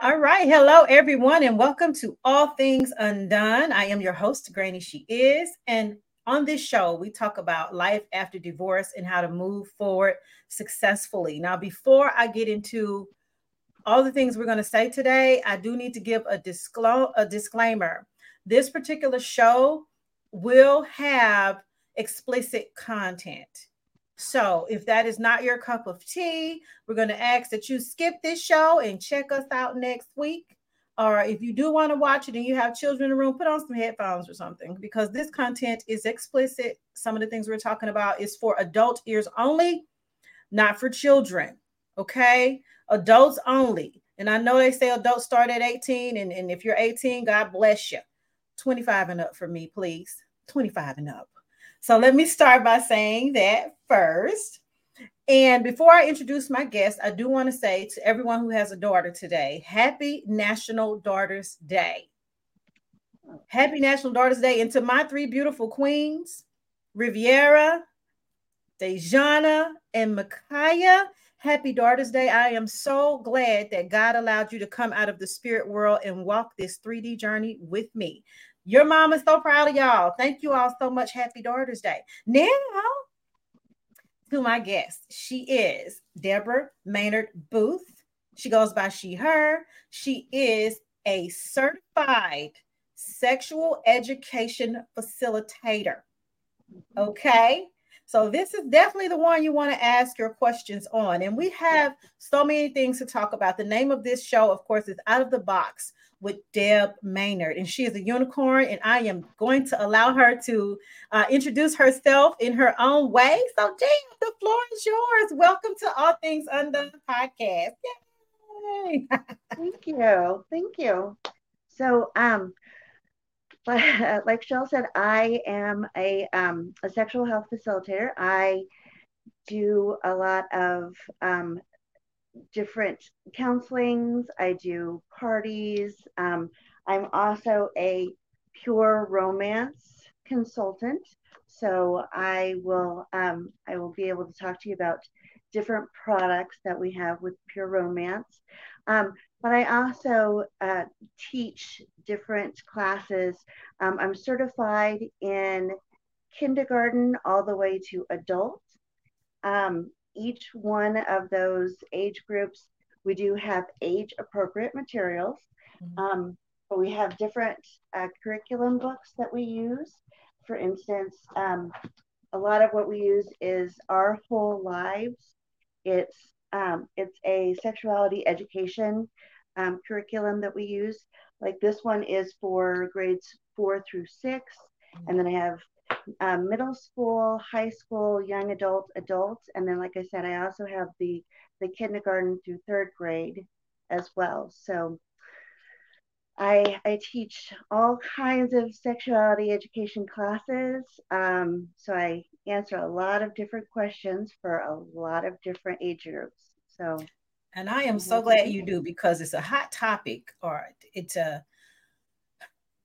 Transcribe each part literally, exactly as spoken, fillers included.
All right. Hello, everyone, and welcome to All Things Undone. I am your host, Granny She Is. And on this show, we talk about life after divorce and how to move forward successfully. Now, before I get into all the things we're going to say today, I do need to give a, disclo- a disclaimer. This particular show will have explicit content. So if that is not your cup of tea, we're going to ask that you skip this show and check us out next week. Or if you do want to watch it and you have children in the room, put on some headphones or something, because this content is explicit. Some of the things we're talking about is for adult ears only, not for children. Okay? Adults only. And I know they say adults start at eighteen. And, and if you're eighteen, God bless you. twenty-five and up for me, please. twenty-five and up. So let me start by saying that first. And before I introduce my guest, I do want to say to everyone who has a daughter today, happy National Daughters Day. Happy National Daughters Day. And to my three beautiful queens, Riviera, Dejana, and Micaiah, happy Daughters Day. I am so glad that God allowed you to come out of the spirit world and walk this three D journey with me. Your mom is so proud of y'all. Thank you all so much. Happy Daughters Day. Now, to my guest, she is Deborah Maynard Booth. She goes by she, her. She is a certified sexual education facilitator. Okay. So this is definitely the one you want to ask your questions on. And we have so many things to talk about. The name of this show, of course, is Out of the Box with Deb Maynard. And she is a unicorn. And I am going to allow her to uh, introduce herself in her own way. So, Deb, the floor is yours. Welcome to All Things Undone podcast. Yay! Thank you. Thank you. So, um, like Shell said, I am a um, a sexual health facilitator. I do a lot of um, different counselings. I do parties. Um, I'm also a pure romance consultant. So I will um, I will be able to talk to you about different products that we have with Pure Romance. Um, but I also uh, teach different classes. Um, I'm certified in kindergarten all the way to adult. Um, each one of those age groups, we do have age appropriate materials, mm-hmm. um, but we have different uh, curriculum books that we use. For instance, um, a lot of what we use is Our Whole Lives. It's Um, it's a sexuality education um, curriculum that we use. Like this one is for grades four through six. Mm-hmm. And then I have um, middle school, high school, young adult, adult. And then, like I said, I also have the, the kindergarten through third grade as well. So I, I teach all kinds of sexuality education classes. Um, so I answer a lot of different questions for a lot of different age groups. So, and I am so glad you do, because it's a hot topic, or it's a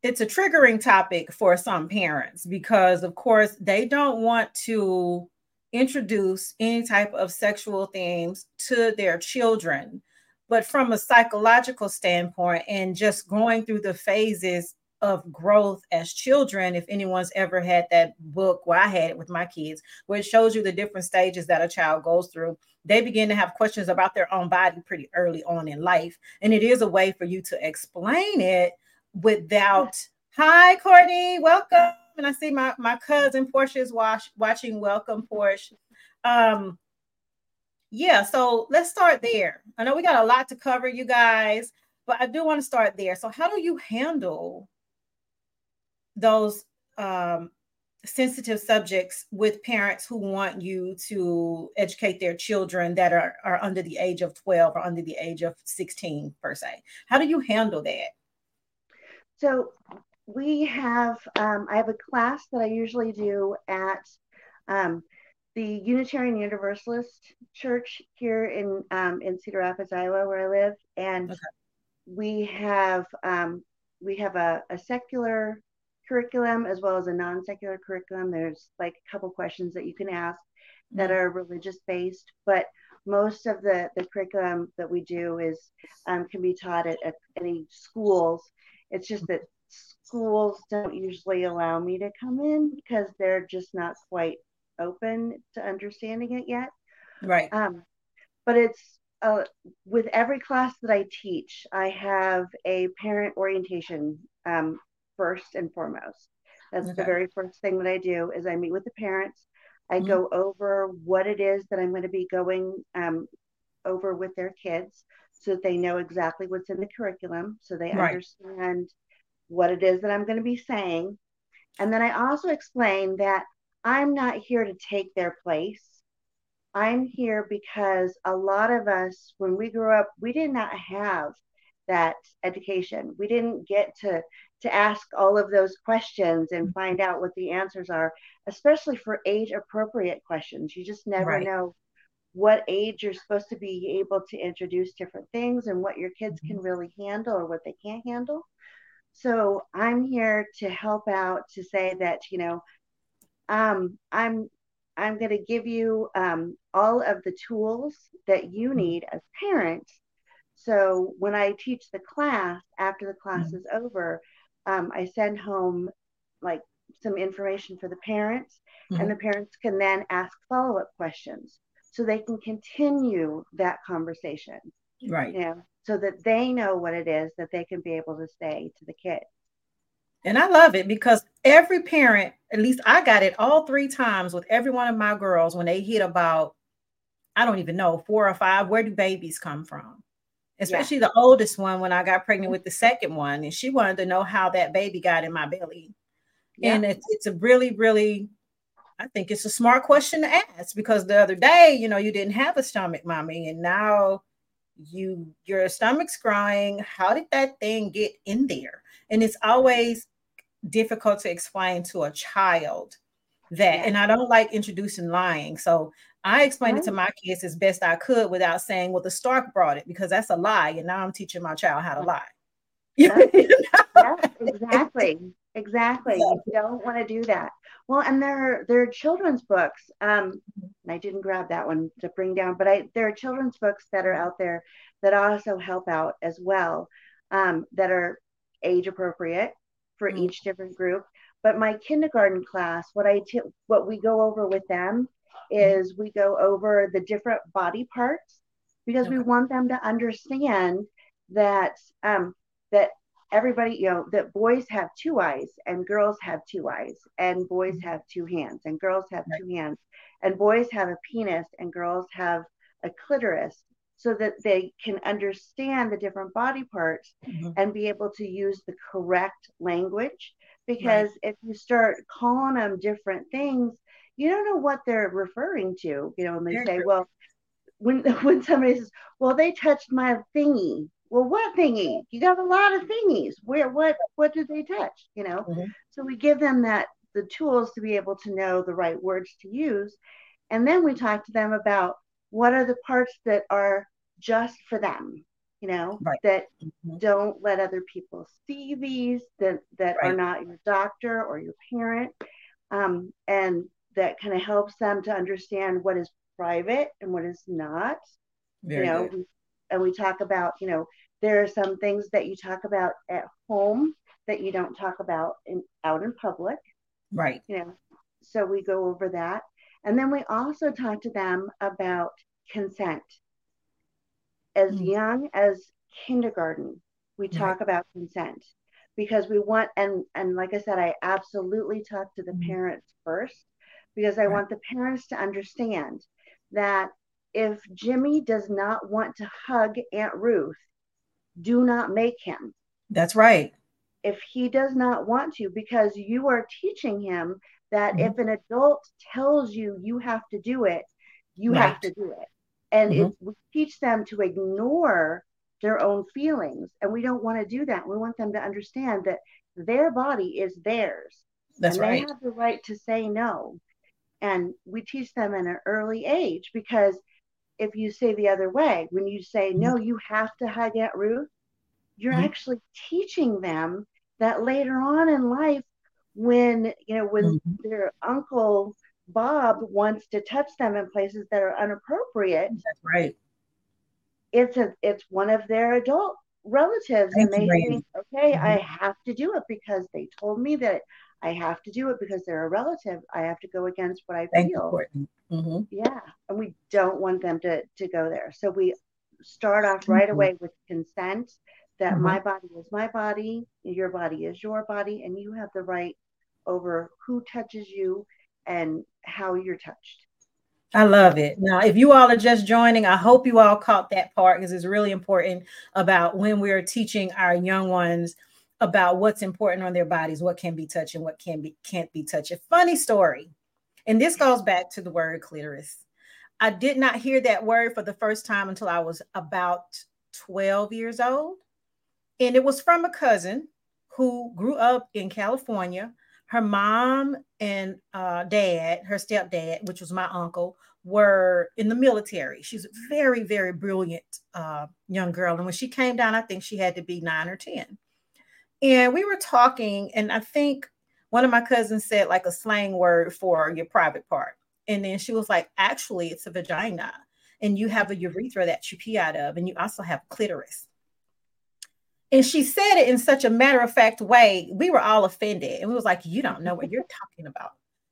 it's a triggering topic for some parents, because of course they don't want to introduce any type of sexual themes to their children. But from a psychological standpoint, and just going through the phases of growth as children, if anyone's ever had that book, where I had it with my kids, where it shows you the different stages that a child goes through, they begin to have questions about their own body pretty early on in life. And it is a way for you to explain it without, hi, Courtney, welcome. And I see my, my cousin Portia is watch, watching. Welcome, Portia. Um, Yeah, so let's start there. I know we got a lot to cover, you guys, but I do want to start there. So how do you handle those um, sensitive subjects with parents who want you to educate their children that are, are under the age of twelve or under the age of sixteen, per se? How do you handle that? So we have, um, I have a class that I usually do at um the Unitarian Universalist Church here in um, in Cedar Rapids, Iowa, where I live, and okay. we have um, we have a, a secular curriculum as well as a non-secular curriculum. There's like a couple questions that you can ask that are religious based, but most of the, the curriculum that we do is um, can be taught at, at any schools. It's just that schools don't usually allow me to come in because they're just not quite open to understanding it yet. Right. Um, but it's uh, with every class that I teach, I have a parent orientation um, first and foremost. That's okay. The very first thing that I do is I meet with the parents. I mm-hmm. go over what it is that I'm going to be going um, over with their kids so that they know exactly what's in the curriculum, so they right. understand what it is that I'm going to be saying. And then I also explain that I'm not here to take their place. I'm here because a lot of us, when we grew up, we did not have that education. We didn't get to to ask all of those questions and find out what the answers are, especially for age appropriate questions. You just never right. know what age you're supposed to be able to introduce different things and what your kids mm-hmm. can really handle or what they can't handle. So I'm here to help out, to say that, you know, um, I'm, I'm going to give you um, all of the tools that you need as parents. So when I teach the class, after the class mm-hmm. is over, Um, I send home like some information for the parents mm-hmm. and the parents can then ask follow-up questions so they can continue that conversation, right? You know, so that they know what it is that they can be able to say to the kids. And I love it because every parent, at least I got it all three times with every one of my girls when they hit about, I don't even know, four or five, where do babies come from? Especially yeah. the oldest one, when I got pregnant with the second one, and she wanted to know how that baby got in my belly. Yeah. And it's, it's a really, really, I think it's a smart question to ask, because the other day, you know, you didn't have a stomach, mommy, and now you, your stomach's crying. How did that thing get in there? And it's always difficult to explain to a child that, yeah. and I don't like introducing lying. So I explained right. it to my kids as best I could without saying, well, the stork brought it, because that's a lie. And now I'm teaching my child how to lie. Yes. You know? Yes, exactly. Exactly. So. You don't want to do that. Well, and there are, there are children's books. Um, and I didn't grab that one to bring down, but I, there are children's books that are out there that also help out as well, um, that are age appropriate for mm-hmm. each different group. But my kindergarten class, what I t- what we go over with them is we go over the different body parts, because okay. we want them to understand that um, that everybody, you know, that boys have two eyes and girls have two eyes, and boys mm-hmm. have two hands and girls have right. two hands, and boys have a penis and girls have a clitoris, so that they can understand the different body parts mm-hmm. and be able to use the correct language. Because right. if you start calling them different things, you don't know what they're referring to, you know, and they Very say, true. Well, when when somebody says, well, they touched my thingy. Well, what thingy? You got a lot of thingies. Where, what, what did they touch? You know, mm-hmm. so we give them that, the tools to be able to know the right words to use. And then we talk to them about what are the parts that are just for them, you know, right. that mm-hmm. don't let other people see these, that, that right. are not your doctor or your parent. Um, and that kind of helps them to understand what is private and what is not, Very you know, good. And we talk about, you know, there are some things that you talk about at home that you don't talk about in, out in public. Right. You know, so we go over that. And then we also talk to them about consent. As mm-hmm. young as kindergarten, we talk right. about consent, because we want, and, and like I said, I absolutely talk to the mm-hmm. parents first, because I right. want the parents to understand that if Jimmy does not want to hug Aunt Ruth, do not make him. That's right. If he does not want to, because you are teaching him that mm-hmm. if an adult tells you you have to do it, you right. have to do it. And mm-hmm. it, we teach them to ignore their own feelings. And we don't want to do that. We want them to understand that their body is theirs. That's and right. they have the right to say no. And we teach them at an early age, because if you say the other way, when you say, mm-hmm. no, you have to hug Aunt Ruth, you're mm-hmm. actually teaching them that later on in life, when, you know, when mm-hmm. their uncle Bob wants to touch them in places that are inappropriate. That's right. It's a, it's one of their adult relatives. That's and they right. think, okay, mm-hmm. I have to do it because they told me that I have to do it because they're a relative. I have to go against what I Thank feel. You, mm-hmm. Yeah. And we don't want them to, to go there. So we start off right mm-hmm. away with consent, that mm-hmm. my body is my body, your body is your body, and you have the right over who touches you and how you're touched. I love it. Now, if you all are just joining, I hope you all caught that part, because it's really important about when we're teaching our young ones about what's important on their bodies, what can be touched and what can be, can't be touched. A funny story, and this goes back to the word clitoris. I did not hear that word for the first time until I was about twelve years old. And it was from a cousin who grew up in California. Her mom and uh, dad, her stepdad, which was my uncle, were in the military. She's a very, very brilliant uh, young girl. And when she came down, I think she had to be nine or ten. And we were talking, and I think one of my cousins said like a slang word for your private part. And then she was like, actually, it's a vagina. And you have a urethra that you pee out of, and you also have clitoris. And she said it in such a matter-of-fact way, we were all offended. And we was like, you don't know what you're talking about.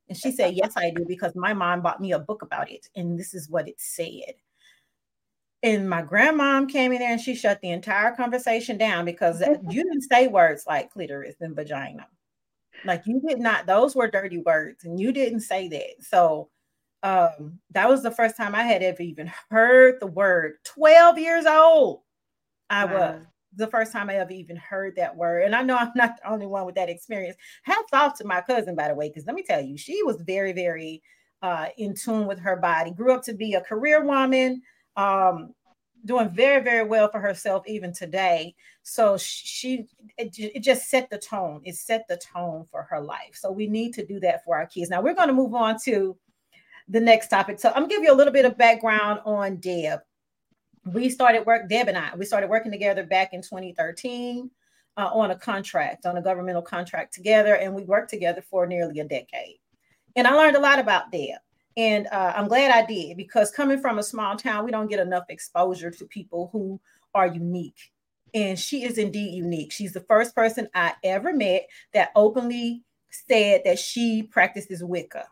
And she said, yes, I do, because my mom bought me a book about it. And this is what it said. And my grandmom came in there and she shut the entire conversation down, because you didn't say words like clitoris and vagina. Like, you did not, those were dirty words, and you didn't say that. So um, that was the first time I had ever even heard the word. twelve years old, I wow. was. The first time I ever even heard that word. And I know I'm not the only one with that experience. Hats off to my cousin, by the way, because let me tell you, she was very, very uh, in tune with her body, grew up to be a career woman, um, doing very, very well for herself even today. So she, it, it just set the tone. It set the tone for her life. So we need to do that for our kids. Now we're going to move on to the next topic. So I'm gonna give you a little bit of background on Deb. We started work, Deb and I, we started working together back in twenty thirteen uh, on a contract, on a governmental contract together. And we worked together for nearly a decade. And I learned a lot about Deb. And uh, I'm glad I did, because coming from a small town, we don't get enough exposure to people who are unique. And she is indeed unique. She's the first person I ever met that openly said that she practices Wicca.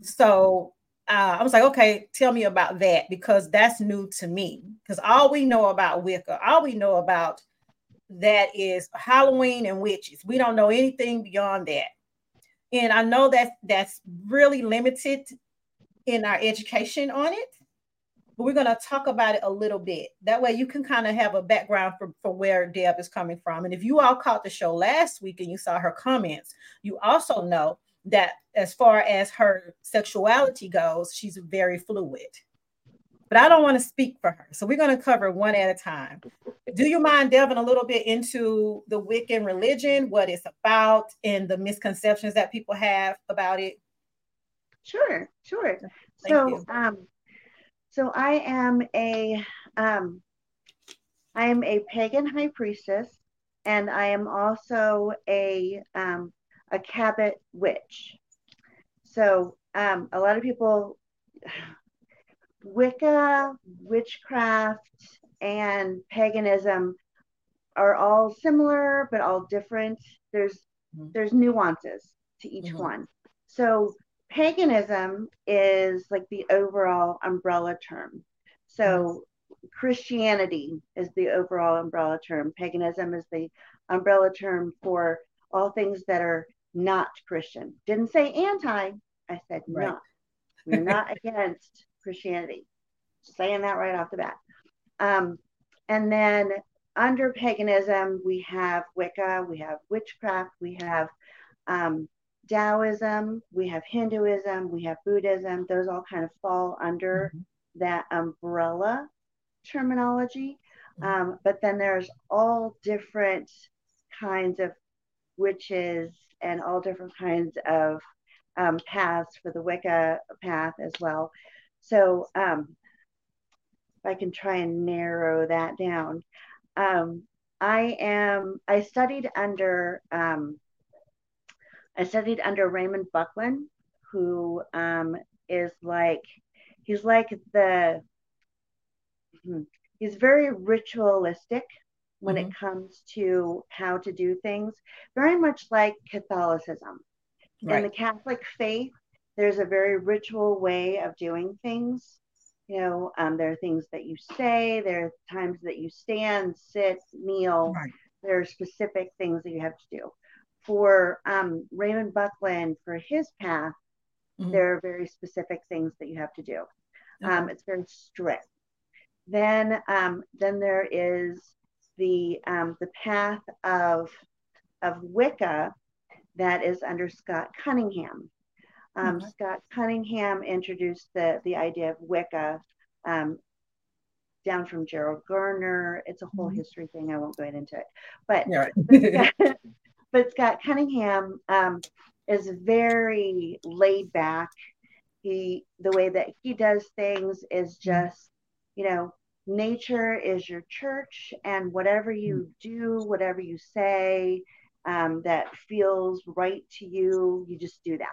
So Uh, I was like, okay, tell me about that, because that's new to me. Because all we know about Wicca, all we know about that is Halloween and witches. We don't know anything beyond that. And I know that that's really limited in our education on it, but we're going to talk about it a little bit. That way you can kind of have a background for, for where Deb is coming from. And if you all caught the show last week and you saw her comments, you also know that as far as her sexuality goes, she's very fluid. But I don't want to speak for her. So we're going to cover one at a time. Do you mind delving a little bit into the Wiccan religion, what it's about, and the misconceptions that people have about it? Sure, sure. Thank so you. um so I am a um I am a pagan high priestess, and I am also a um a Cabot witch. So um, a lot of people, Wicca, witchcraft, and paganism are all similar, but all different. There's mm-hmm. there's nuances to each mm-hmm. one. So paganism is like the overall umbrella term. So yes. Christianity is the overall umbrella term. Paganism is the umbrella term for all things that are not Christian. Didn't say anti, I said right. not. We're not against Christianity. Saying that right off the bat. Um, and then under paganism, we have Wicca, we have witchcraft, we have um, Taoism, we have Hinduism, we have Buddhism. Those all kind of fall under mm-hmm. that umbrella terminology. Mm-hmm. Um, but then there's all different kinds of witches and all different kinds of um, paths for the Wicca path as well. So um, if I can try and narrow that down. Um, I am, I studied under, um, I studied under Raymond Buckland, who um, is like, he's like the, he's very ritualistic when mm-hmm. it comes to how to do things, very much like Catholicism. Right. In the Catholic faith, there's a very ritual way of doing things. You know, um, there are things that you say, there are times that you stand, sit, kneel. Right. There are specific things that you have to do. For um, Raymond Buckland, for his path, mm-hmm. there are very specific things that you have to do. Mm-hmm. Um, it's very strict. Then, um, then there is the um, the path of of Wicca that is under Scott Cunningham. Um, mm-hmm. Scott Cunningham introduced the, the idea of Wicca um, down from Gerald Gardner. It's a whole mm-hmm. history thing. I won't go into it. But, yeah. but, Scott, but Scott Cunningham um, is very laid back. He, the way that he does things is just, you know, nature is your church, and whatever you do, whatever you say um, that feels right to you, you just do that.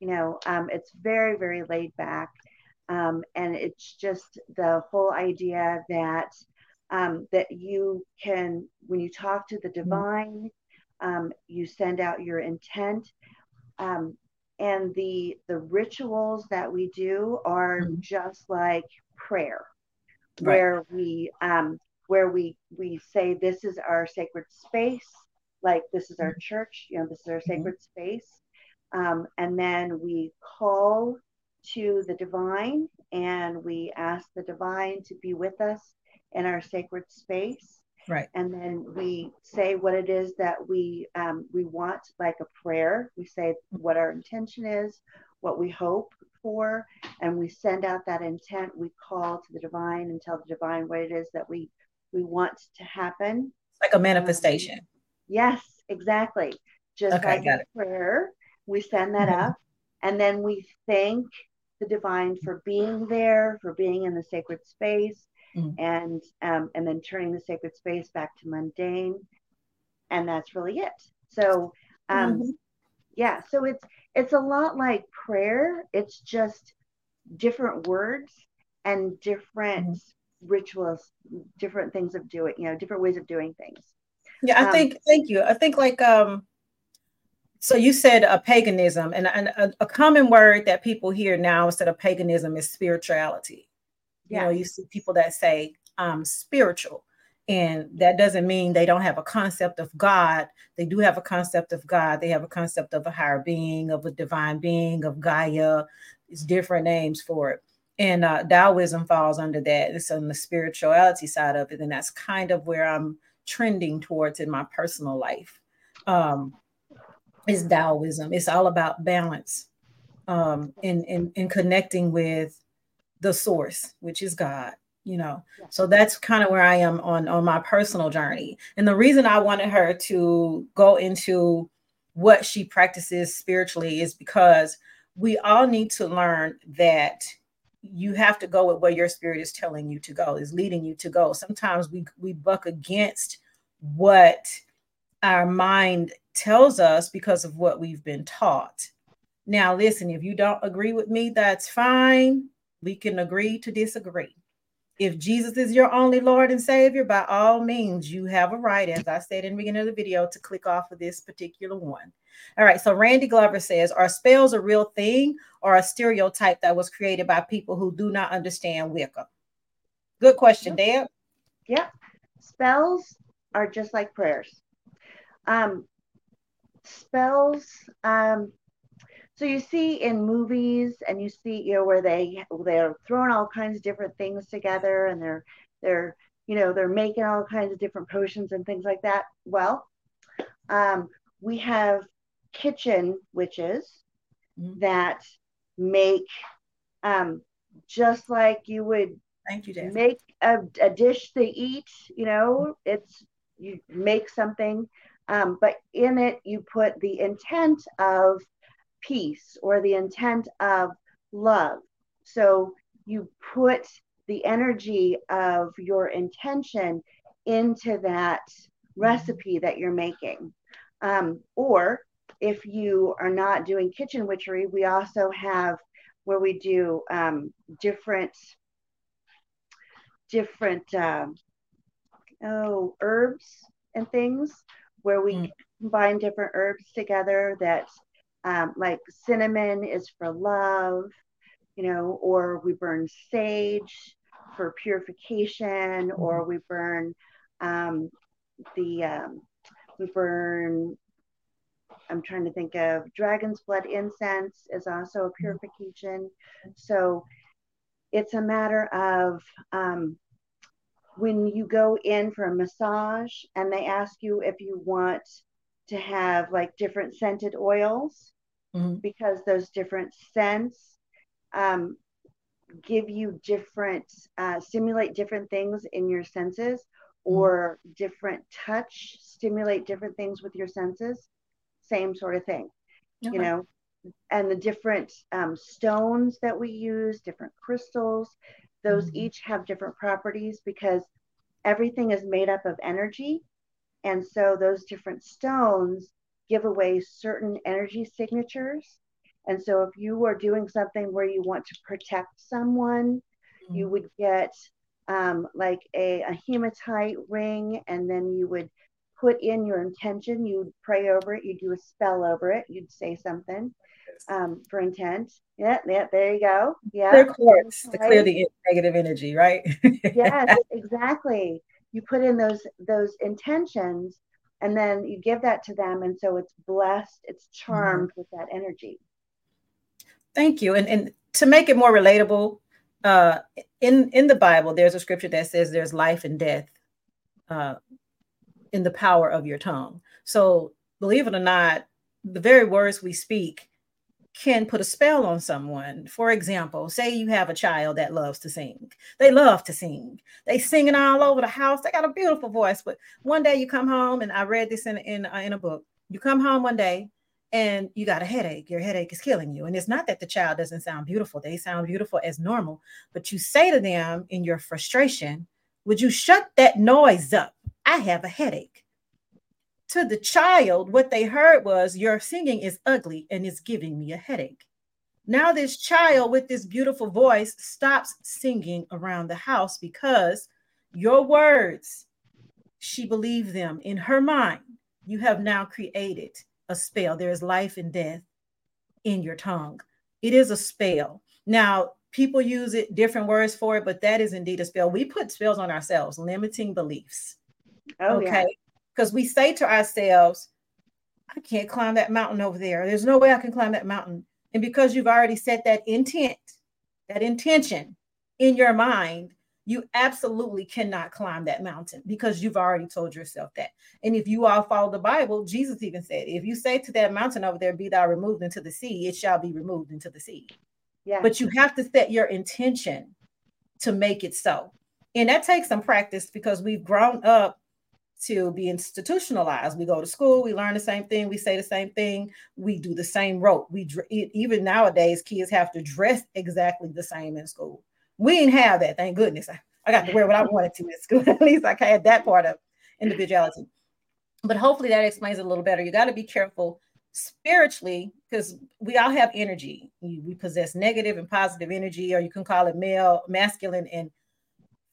You know, um, it's very, very laid back. Um, and it's just the whole idea that um, that you can, when you talk to the divine, um, you send out your intent. Um, and the the rituals that we do are mm-hmm. just like prayer, right. where we um, where we we say, this is our sacred space, like this is our church, you know, this is our mm-hmm. sacred space. Um, and then we call to the divine, and we ask the divine to be with us in our sacred space. Right. And then we say what it is that we um, we want, like a prayer. We say what our intention is, what we hope for, and we send out that intent. We call to the divine and tell the divine what it is that we we want to happen. Like a manifestation. Um, yes, exactly. Just okay, like got a it. prayer. We send that mm-hmm. up, and then we thank the divine for being there, for being in the sacred space, mm-hmm. and um, and then turning the sacred space back to mundane, and that's really it. So, um, mm-hmm. yeah, so it's it's a lot like prayer. It's just different words and different mm-hmm. rituals, different things of doing, you know, different ways of doing things. Yeah, I um, think. Thank you. I think like. Um... So you said uh, paganism, and, and a, a common word that people hear now instead of paganism is spirituality. Yeah. You know, you see people that say um, spiritual, and that doesn't mean they don't have a concept of God. They do have a concept of God. They have a concept of a higher being, of a divine being, of Gaia. It's different names for it. And uh, Taoism falls under that. It's on the spirituality side of it. And that's kind of where I'm trending towards in my personal life. Um, It's Taoism. It's all about balance um, and, and, and connecting with the source, which is God, you know. Yeah. So that's kind of where I am on, on my personal journey. And the reason I wanted her to go into what she practices spiritually is because we all need to learn that you have to go with where your spirit is telling you to go, is leading you to go. Sometimes we, we buck against what our mind tells us because of what we've been taught. Now, listen, if you don't agree with me, that's fine. We can agree to disagree. If Jesus is your only Lord and Savior, by all means, you have a right, as I said in the beginning of the video, to click off of this particular one. All right. So Randy Glover says, are spells a real thing or a stereotype that was created by people who do not understand Wicca? Good question, Deb. Yep. Spells are just like prayers. Um, spells um so you see in movies, and you see, you know, where they they're throwing all kinds of different things together, and they're they're you know they're making all kinds of different potions and things like that. Well, um we have kitchen witches that make um just like you would thank you Dad. make a, a dish to eat. You know, it's you make something. Um, but in it, you put the intent of peace or the intent of love. So you put the energy of your intention into that recipe that you're making. Um, or if you are not doing kitchen witchery, we also have where we do um, different, different um, oh, herbs and things, where we mm. combine different herbs together that um, like cinnamon is for love, you know, or we burn sage for purification, mm. or we burn um, the, um, we burn, I'm trying to think of dragon's blood incense is also a purification. So it's a matter of um, when you go in for a massage and they ask you if you want to have like different scented oils, mm-hmm. because those different scents um, give you different, uh, stimulate different things in your senses, or mm-hmm. different touch, stimulate different things with your senses. Same sort of thing, okay. you know, and the different um, stones that we use, different crystals, those mm-hmm. each have different properties because everything is made up of energy. And so those different stones give away certain energy signatures. And so if you are doing something where you want to protect someone, mm-hmm. you would get um, like a, a hematite ring, and then you would put in your intention, you'd pray over it, you'd do a spell over it, you'd say something um, for intent. Yeah, yeah, there you go. Yeah. Clear quartz to clear the negative energy, right? Yes, exactly. You put in those those intentions, and then you give that to them, and so it's blessed, it's charmed mm-hmm. with that energy. Thank you. And and to make it more relatable, uh, in, in the Bible, there's a scripture that says there's life and death Uh in the power of your tongue. So believe it or not, the very words we speak can put a spell on someone. For example, say you have a child that loves to sing. They love to sing. They singing all over the house. They got a beautiful voice. But one day you come home, and I read this in, in, uh, in a book. You come home one day and you got a headache. Your headache is killing you. And it's not that the child doesn't sound beautiful. They sound beautiful as normal. But you say to them in your frustration, "Would you shut that noise up? I have a headache." To the child, what they heard was, "Your singing is ugly and it's giving me a headache." Now this child with this beautiful voice stops singing around the house because your words, she believed them in her mind. You have now created a spell. There is life and death in your tongue. It is a spell. Now, people use it, different words for it, but that is indeed a spell. We put spells on ourselves, limiting beliefs. Oh, okay, because yeah. we say to ourselves, "I can't climb that mountain over there. There's no way I can climb that mountain." And because you've already set that intent, that intention in your mind, you absolutely cannot climb that mountain because you've already told yourself that. And if you all follow the Bible, Jesus even said, if you say to that mountain over there, "Be thou removed into the sea," it shall be removed into the sea. Yeah. But you have to set your intention to make it so. And that takes some practice because we've grown up to be institutionalized. We go to school, we learn the same thing, we say the same thing, we do the same rope. We even nowadays, kids have to dress exactly the same in school. We didn't have that, thank goodness. I, I got to wear what I wanted to in school. At least I had that part of individuality. But hopefully that explains it a little better. You got to be careful spiritually because we all have energy. We possess negative and positive energy, or you can call it male, masculine, and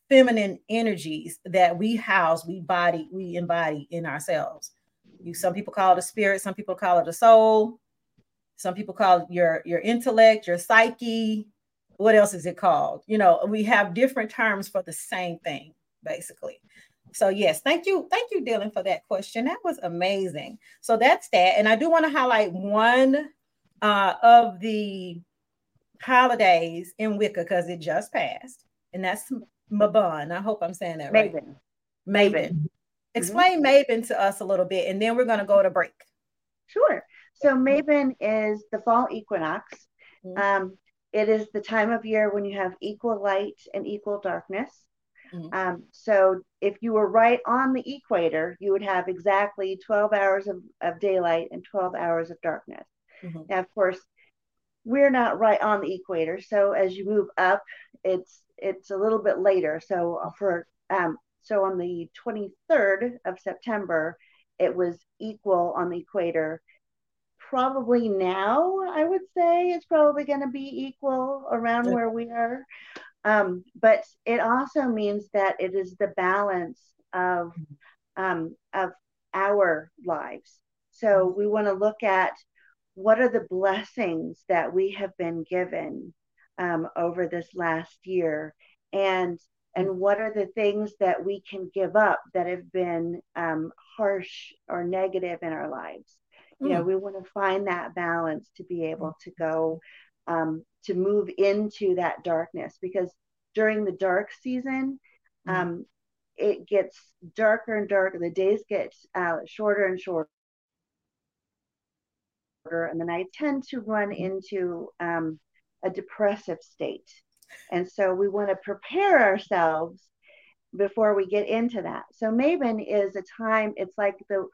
feminine energies that we house, we body, we embody in ourselves. You, some people call it a spirit, some people call it a soul, some people call it your your intellect, your psyche. What else is it called? You know, we have different terms for the same thing, basically. So yes, thank you, thank you, Dylan, for that question. That was amazing. So that's that, and I do want to highlight one uh, of the holidays in Wicca because it just passed, and that's Mabon. I hope I'm saying that right. Mabon. Mabon. Explain mm-hmm. Mabon to us a little bit, and then we're going to go to break. Sure. So Mabon is the fall equinox. Mm-hmm. Um, it is the time of year when you have equal light and equal darkness. Mm-hmm. Um, so if you were right on the equator, you would have exactly twelve hours of, of daylight and twelve hours of darkness. Mm-hmm. Now, of course, we're not right on the equator. So as you move up, it's it's a little bit later. So for um, so on the twenty-third of September, it was equal on the equator, probably now, I would say, is probably going to be equal around where we are. Um, but it also means that it is the balance of um, of our lives. So we want to look at what are the blessings that we have been given um, over this last year, and and what are the things that we can give up that have been um, harsh or negative in our lives. You know, we want to find that balance to be able to go, um, to move into that darkness, because during the dark season, um, it gets darker and darker. The days get uh, shorter and shorter, and then I tend to run into um, a depressive state. And so we want to prepare ourselves before we get into that. So Mabon is a time, it's like the,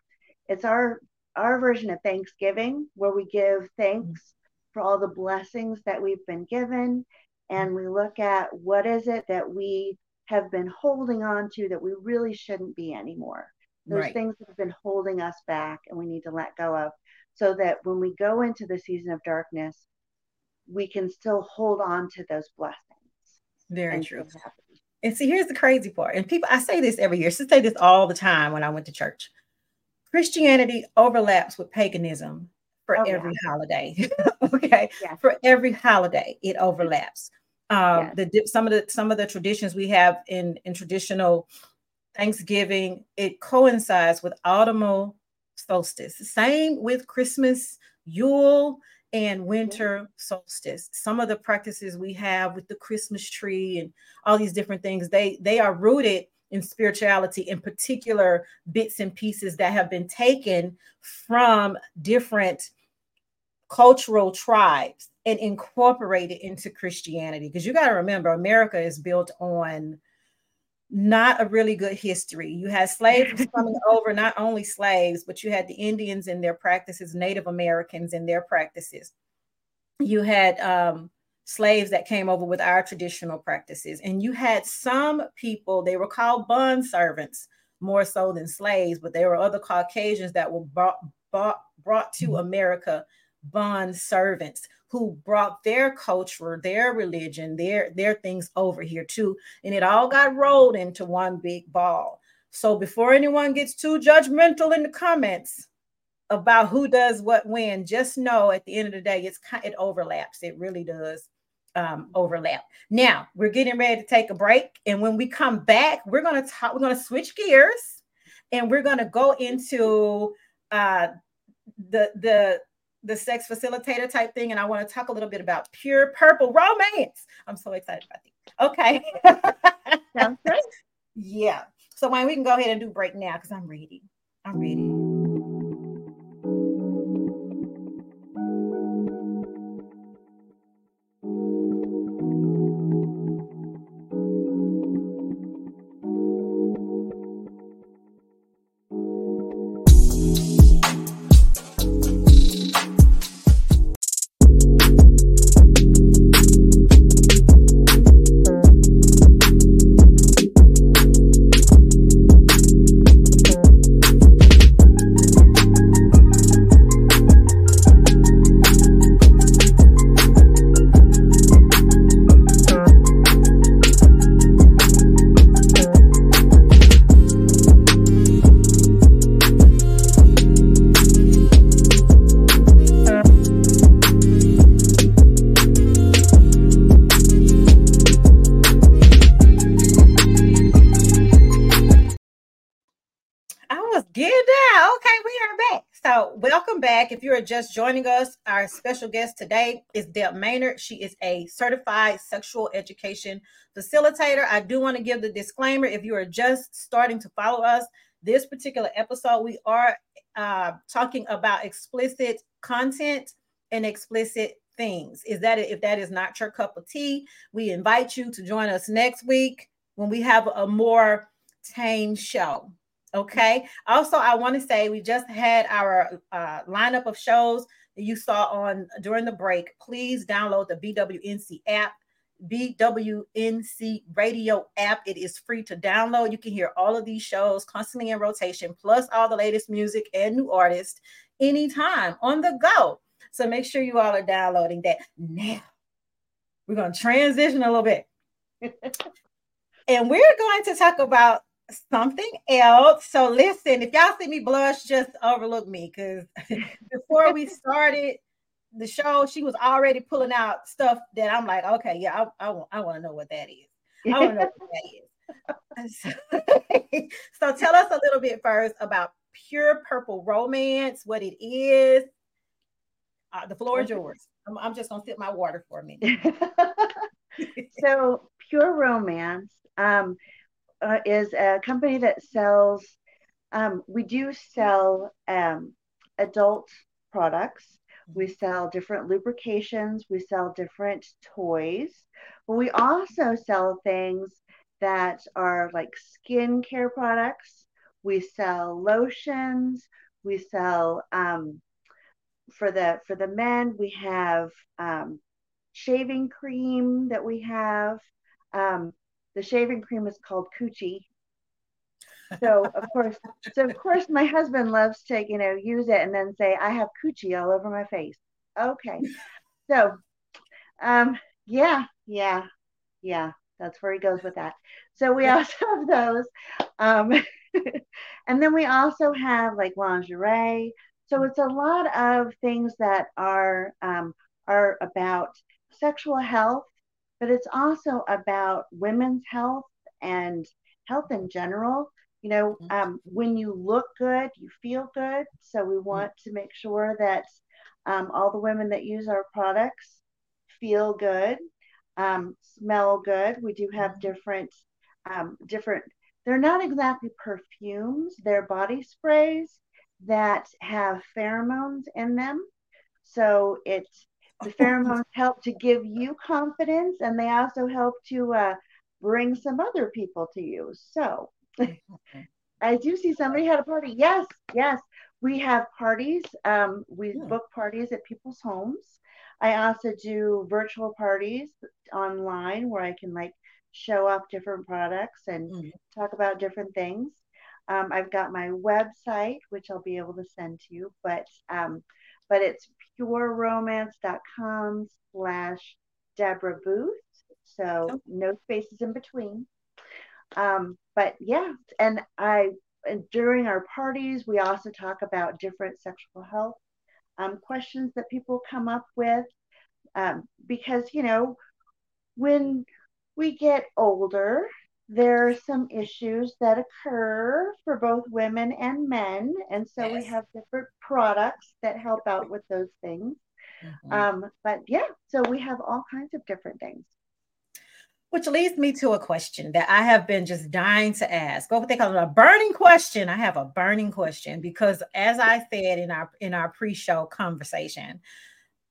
it's our, our version of Thanksgiving, where we give thanks for all the blessings that we've been given. And we look at what is it that we have been holding on to that we really shouldn't be anymore. Those right. things that have been holding us back and we need to let go of, so that when we go into the season of darkness, we can still hold on to those blessings. Very true. And see, here's the crazy part. And people, I say this every year. I say this all the time when I went to church. Christianity overlaps with paganism for oh, every yeah. holiday. okay. Yeah. For every holiday, it overlaps. Um, yeah. the, some of the, some of the traditions we have in, in traditional Thanksgiving, it coincides with autumnal solstice. Same with Christmas, Yule, and winter solstice. Some of the practices we have with the Christmas tree and all these different things, they, they are rooted in spirituality, in particular bits and pieces that have been taken from different cultural tribes and incorporated into Christianity. Because you got to remember, America is built on not a really good history. You had slaves coming over, not only slaves, but you had the Indians and their practices, Native Americans and their practices. You had um, slaves that came over with our traditional practices. And you had some people, they were called bond servants more so than slaves, but there were other Caucasians that were brought, brought, brought to America, bond servants, who brought their culture, their religion, their, their things over here too. And it all got rolled into one big ball. So before anyone gets too judgmental in the comments about who does what when, just know at the end of the day, it's it overlaps. It really does um, overlap. Now, we're getting ready to take a break. And when we come back, we're going to talk, we're going to switch gears, and we're going to go into uh, the, the, the sex facilitator type thing. And I want to talk a little bit about Pure Purple Romance. I'm so excited about this. Okay. Sounds great. Yeah. So Wayne, we can go ahead and do break now, because I'm ready. I'm ready. If you are just joining us, our special guest today is Deb Maynard. She is a certified sexual education facilitator. I do want to give the disclaimer. If you are just starting to follow us, this particular episode, we are uh, talking about explicit content and explicit things. Is that if that is not your cup of tea, we invite you to join us next week when we have a more tame show. Okay. Also, I want to say we just had our uh, lineup of shows that you saw on during the break. Please download the B W N C app. B W N C Radio app. It is free to download. You can hear all of these shows constantly in rotation, plus all the latest music and new artists anytime on the go. So make sure you all are downloading that. Now, we're going to transition a little bit. And we're going to talk about something else. So listen, if y'all see me blush, just overlook me, because before we started the show, she was already pulling out stuff that I'm like, okay, yeah, I, I want I want to know what that is. I want to know what that is. So, so tell us a little bit first about Pure Purple Romance, what it is. Uh, the floor is yours. I'm, I'm just going to sip my water for a minute. So Pure Romance um, uh, is a company that sells, um, we do sell um, adult products. We sell different lubrications. We sell different toys. But we also sell things that are like skincare products. We sell lotions. We sell um, for the for the men. We have um, shaving cream that we have. Um, the shaving cream is called Coochie. So of course, so of course, my husband loves to, you know, use it and then say, I have Coochie all over my face. Okay. So, um, yeah, yeah, yeah. That's where he goes with that. So we also have those. Um, and then we also have like lingerie. So it's a lot of things that are, um, are about sexual health, but it's also about women's health and health in general. You know, um, when you look good, you feel good. So we want to make sure that um, all the women that use our products feel good, um, smell good. We do have different, um, different, they're not exactly perfumes, they're body sprays that have pheromones in them. So it's, the pheromones help to give you confidence, and they also help to uh, bring some other people to you. So I do see somebody had a party. Yes, yes. We have parties. Um, we yeah. book parties at people's homes. I also do virtual parties online where I can like show off different products and mm-hmm. talk about different things. Um, I've got my website, which I'll be able to send to you, but um, but it's pureromance.com slash Deborah Booth. So oh. no spaces in between. Um, but yeah, and I, and during our parties, we also talk about different sexual health um, questions that people come up with, um, because, you know, when we get older, there are some issues that occur for both women and men. And so yes. we have different products that help out with those things. Mm-hmm. Um, but yeah, so we have all kinds of different things. Which leads me to a question that I have been just dying to ask. What they call it, a burning question. I have a burning question because, as I said in our in our pre-show conversation,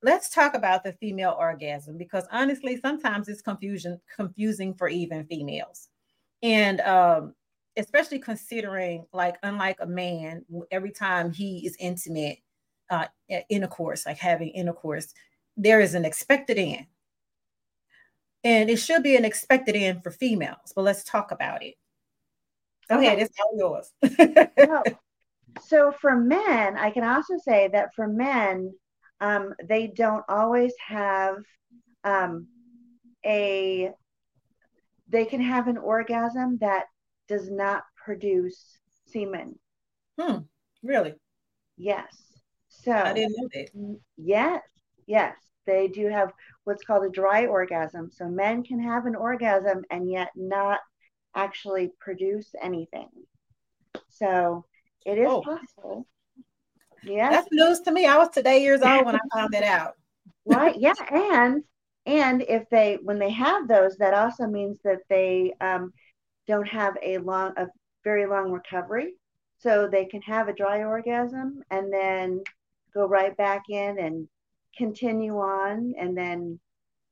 let's talk about the female orgasm, because honestly, sometimes it's confusion confusing for even females, and um, especially considering, like, unlike a man, every time he is intimate, uh, intercourse, like having intercourse, there is an expected end. And it should be an expected end for females, but let's talk about it. Go okay. ahead, it's all yours. Well, so for men, I can also say that for men, um, they don't always have um, a, they can have an orgasm that does not produce semen. Hmm, really? Yes. So I didn't know that. Yes, yes. They do have what's called a dry orgasm. So men can have an orgasm and yet not actually produce anything. So it is oh. possible. Yeah. That's news to me. I was today years old when I found that out. Right. Yeah. And, and if they, when they have those, that also means that they um, don't have a long, a very long recovery. So they can have a dry orgasm and then go right back in and continue on, and then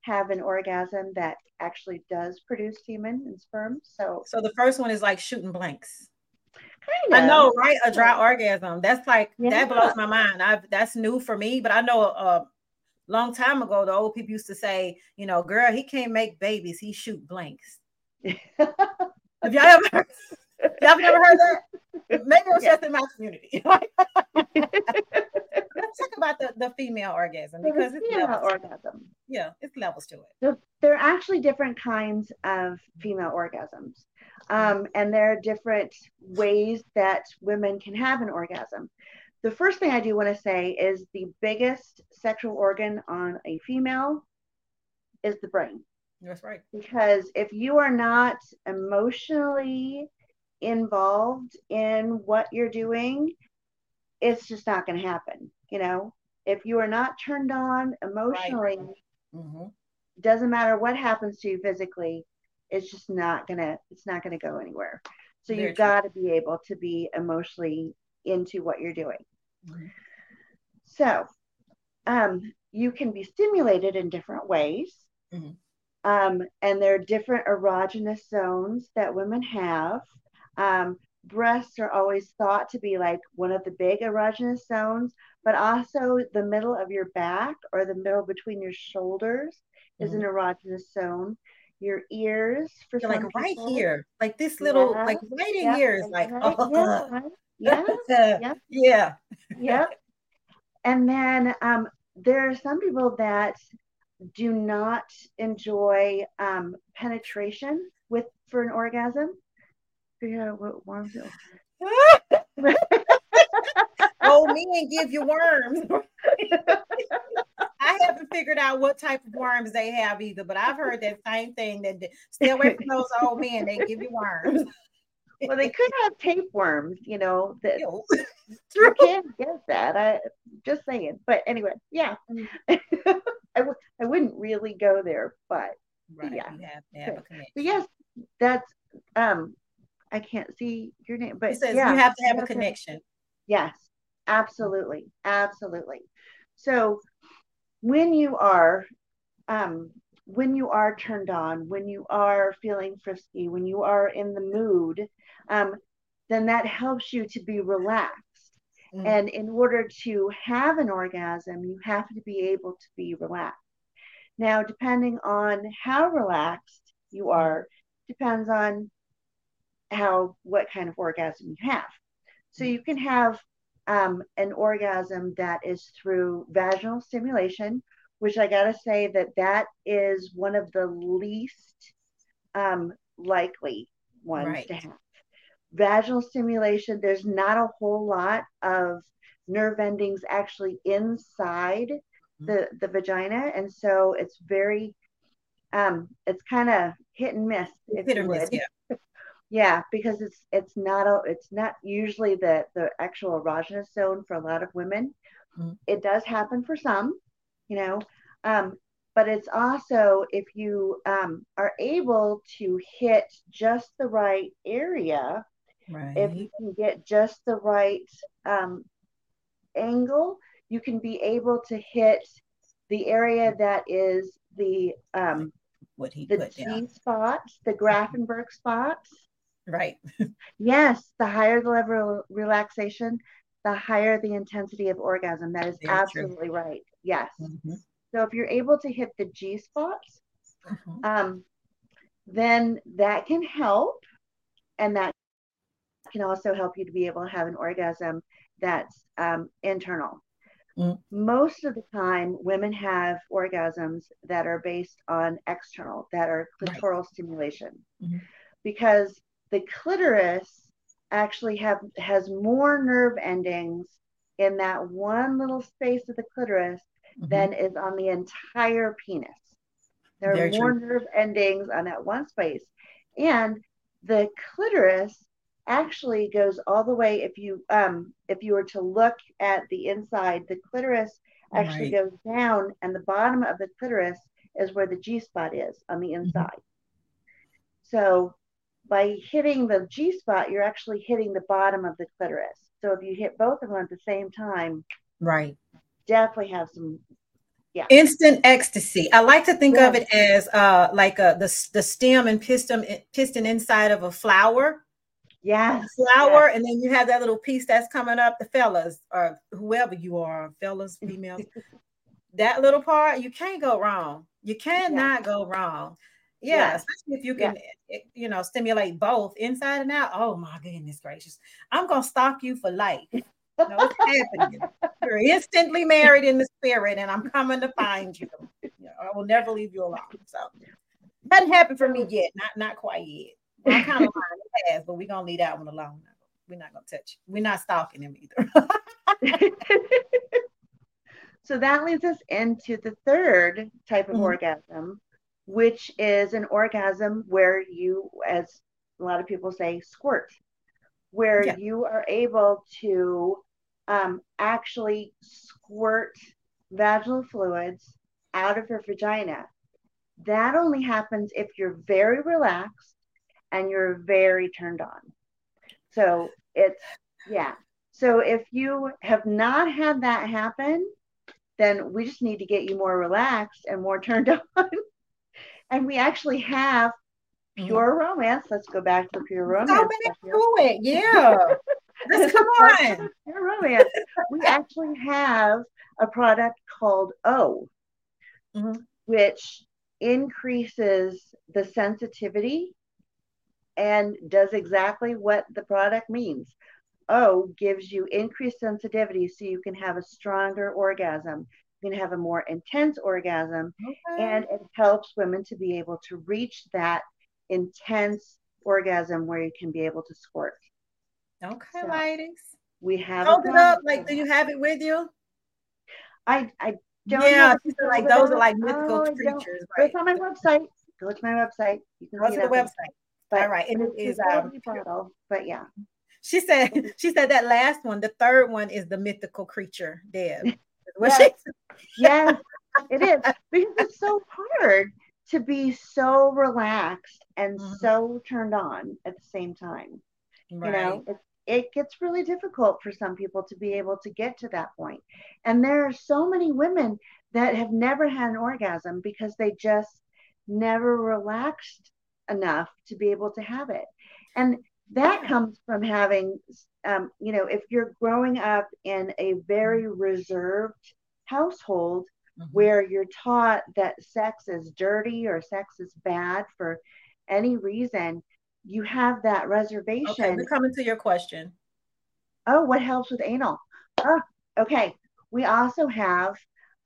have an orgasm that actually does produce semen and sperm. So, so the first one is like shooting blanks. Kind of. I know, right? A dry yeah. orgasm. That's like yeah. that blows my mind. I that's new for me, but I know uh, long time ago, the old people used to say, you know, girl, he can't make babies. He shoot blanks. Have y'all ever heard, y'all never heard that? Maybe it was yeah. just in my community. Let's talk about the, the female orgasm. Because the female it's orgasm. Yeah, it's levels to it. So there are actually different kinds of female orgasms. Um, and there are different ways that women can have an orgasm. The first thing I do want to say is the biggest sexual organ on a female is the brain. That's right. Because if you are not emotionally involved in what you're doing, it's just not going to happen. You know, if you are not turned on emotionally, right. mm-hmm. doesn't matter what happens to you physically, it's just not going to, it's not going to go anywhere. So Very you've got to be able to be emotionally into what you're doing. Mm-hmm. So um, you can be stimulated in different ways. Mm-hmm. Um, and there are different erogenous zones that women have. Um, breasts are always thought to be like one of the big erogenous zones, but also the middle of your back or the middle between your shoulders mm-hmm. is an erogenous zone. Your ears, for some like right people, here, like this little, yeah, like right in yeah, here is like, right, oh, yeah, yeah, yeah, yeah. yeah. And then um, there are some people that do not enjoy um, penetration with for an orgasm. Figure out what worms it was. Oh, me and give you worms. I haven't figured out what type of worms they have either, but I've heard that same thing, that stay away from those old men, they give you worms. Well, they could have tapeworms, you know, that you can't get that. I just saying. But anyway, yeah. I, w- I wouldn't really go there, but right. yeah. yeah, yeah but, but yes, that's um I can't see your name, but it says yeah, you have to have a connection. To, yes, absolutely. Absolutely. So when you are, um, when you are turned on, when you are feeling frisky, when you are in the mood, um, then that helps you to be relaxed. Mm-hmm. And in order to have an orgasm, you have to be able to be relaxed. Now, depending on how relaxed you are, depends on how, what kind of orgasm you have. So you can have um, an orgasm that is through vaginal stimulation, which I gotta say that that is one of the least um, likely ones right. to have. Vaginal stimulation, there's not a whole lot of nerve endings actually inside mm-hmm. the, the vagina. And so it's very, um, it's kind of hit and miss. Hit and miss, yeah. Yeah, because it's it's not a, it's not usually the, the actual erogenous zone for a lot of women. Mm-hmm. It does happen for some, you know, um, but it's also if you um, are able to hit just the right area, right. if you can get just the right um, angle, you can be able to hit the area that is the um, what he the put G down. Spots, the Grafenberg spots. Right. Yes. The higher the level of relaxation, the higher the intensity of orgasm. That is Very absolutely true. Right. Yes. Mm-hmm. So if you're able to hit the G spots, mm-hmm. um, then that can help. And that can also help you to be able to have an orgasm that's um, internal. Mm-hmm. Most of the time, women have orgasms that are based on external, that are clitoral right. stimulation. Mm-hmm. Because the clitoris actually have has more nerve endings in that one little space of the clitoris mm-hmm. than is on the entire penis. There Very are more true. Nerve endings on that one space. And the clitoris actually goes all the way, if you um, if you were to look at the inside, the clitoris actually right. goes down, and the bottom of the clitoris is where the G-spot is on the inside. Mm-hmm. So by hitting the G-spot, you're actually hitting the bottom of the clitoris. So if you hit both of them at the same time, right, definitely have some, yeah. Instant ecstasy. I like to think yeah. of it as uh, like a, the the stem and piston piston inside of a flower. Yes. A flower, yes. And then you have that little piece that's coming up. The fellas, or whoever you are, fellas, females, that little part, you can't go wrong. You cannot yeah. go wrong. Yeah, yeah, especially if you can, yeah. you know, stimulate both inside and out. Oh my goodness gracious! I'm gonna stalk you for life. No, it's happening. You're instantly married in the spirit, and I'm coming to find you. You know, I will never leave you alone. So, doesn't happen for me yet. Not not quite yet. I'm kind of lying to pass, but we're gonna leave that one alone. We're not gonna touch. We're not stalking him either. So that leads us into the third type of mm-hmm. orgasm, which is an orgasm where you, as a lot of people say, squirt, where yeah. you are able to um, actually squirt vaginal fluids out of your vagina. That only happens if you're very relaxed and you're very turned on. So it's, yeah. So if you have not had that happen, then we just need to get you more relaxed and more turned on. And we actually have Pure mm-hmm. Romance. Let's go back to Pure Romance. So many do it. Yeah. Let's come on. Pure Romance. We actually have a product called O, mm-hmm. which increases the sensitivity and does exactly what the product means. O gives you increased sensitivity so you can have a stronger orgasm. You can have a more intense orgasm, okay. and it helps women to be able to reach that intense orgasm where you can be able to squirt. Okay, so, ladies. We have hold it up. Like, do you have it with you? I I don't. Yeah, have it like those are like mythical oh, creatures. Right? It's on my website. Go to my website. You can go to the website. But, all right, and it is um, bottle, but yeah. She said. She said that last one. The third one is the mythical creature, Deb. Yes. Yes, it is, because it's so hard to be so relaxed and mm-hmm. so turned on at the same time. Right. You know, it, it gets really difficult for some people to be able to get to that point. And there are so many women that have never had an orgasm because they just never relaxed enough to be able to have it. And that comes from having, um, you know, if you're growing up in a very reserved household mm-hmm. where you're taught that sex is dirty or sex is bad for any reason, you have that reservation. Okay, we're coming to your question. Oh, what helps with anal? Oh, okay. We also have,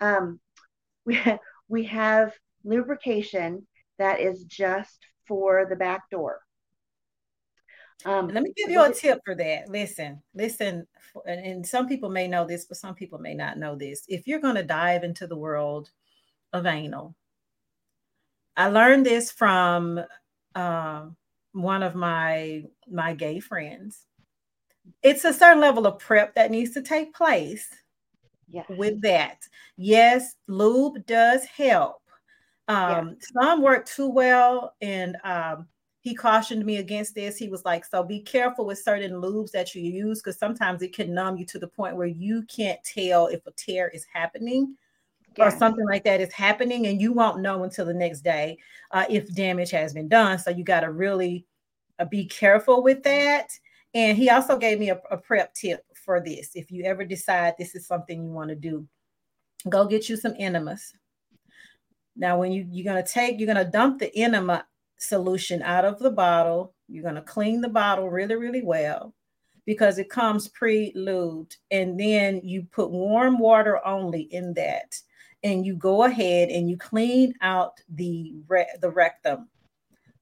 um, we ha- we have lubrication that is just for the back door. Um, Let me give you a tip for that. Listen, listen, and, and some people may know this, but some people may not know this. If you're going to dive into the world of anal, I learned this from uh, one of my my gay friends. It's a certain level of prep that needs to take place yes. with that. Yes, lube does help. Um, yes. Some work too well, and um, he cautioned me against this. He was like, so be careful with certain lubes that you use, because sometimes it can numb you to the point where you can't tell if a tear is happening yeah. or something like that is happening. And you won't know until the next day uh, if damage has been done. So you got to really uh, be careful with that. And he also gave me a, a prep tip for this. If you ever decide this is something you want to do, go get you some enemas. Now, when you, you're going to take, you're going to dump the enema solution out of the bottle. You're going to clean the bottle really, really well, because it comes pre-lubed, and then you put warm water only in that, and you go ahead and you clean out the re- the rectum.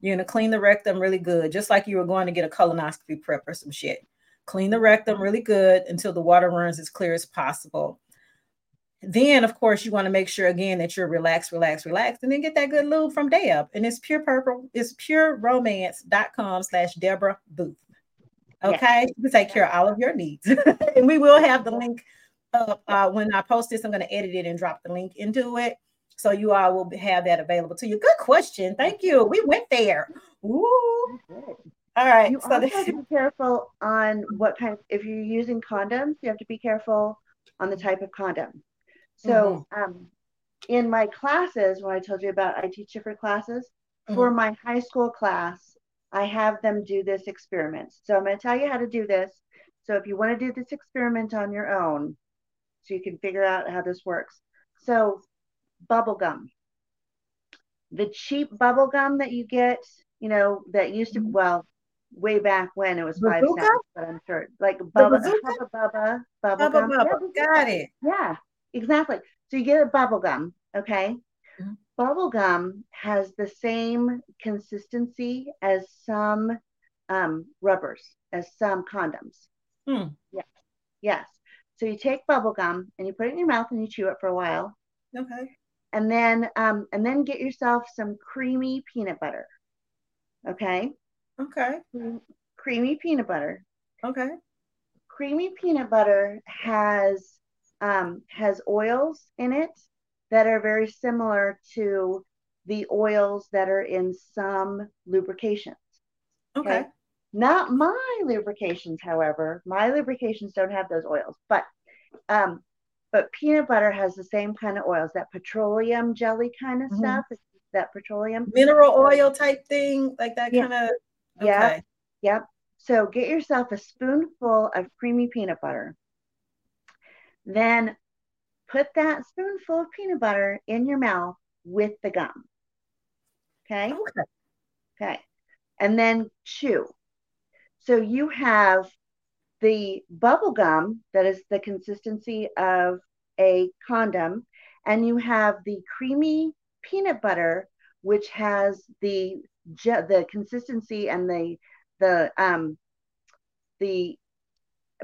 You're going to clean the rectum really good, just like you were going to get a colonoscopy prep or some shit. Clean the rectum really good until the water runs as clear as possible. Then, of course, you want to make sure, again, that you're relaxed, relaxed, relaxed, and then get that good lube from Deb. And it's Pure Purple. It's pureromance.com slash Deborah Booth. Okay? Yes. You can take care of all of your needs. And we will have the link up. Uh, when I post this, I'm going to edit it and drop the link into it. So you all will have that available to you. Good question. Thank you. We went there. Ooh. All right. You so also this- have to be careful on what kind of, if you're using condoms, you have to be careful on the type of condom. So mm-hmm. um, in my classes, when I told you about, I teach different classes. Mm-hmm. For my high school class, I have them do this experiment. So I'm going to tell you how to do this. So if you want to do this experiment on your own, so you can figure out how this works. So bubblegum, the cheap bubblegum that you get, you know, that used to, well, way back when it was five Bazooka? cents, but I'm sure like Bubba, Bubba, Bubba, Bubba, Bubba, Bubba. Yeah, got it. Yeah, exactly. So you get a bubblegum, okay? Mm-hmm. Bubblegum has the same consistency as some um, rubbers, as some condoms. Mm. Yes, yes. So you take bubblegum and you put it in your mouth and you chew it for a while. Okay. And then, um, and then get yourself some creamy peanut butter. Okay. Okay. Creamy peanut butter. Okay. Creamy peanut butter has um, has oils in it that are very similar to the oils that are in some lubrications. Okay. Okay. Not my lubrications, however. My lubrications don't have those oils, but um, but peanut butter has the same kind of oils, that petroleum jelly kind of mm-hmm. stuff, that petroleum mineral oil type thing, like that yeah. kind of. Okay. Yeah, yep. So get yourself a spoonful of creamy peanut butter. Then put that spoonful of peanut butter in your mouth with the gum. Okay? Okay. Okay. And then chew. So you have the bubble gum that is the consistency of a condom, and you have the creamy peanut butter, which has the Je- the consistency and the the um the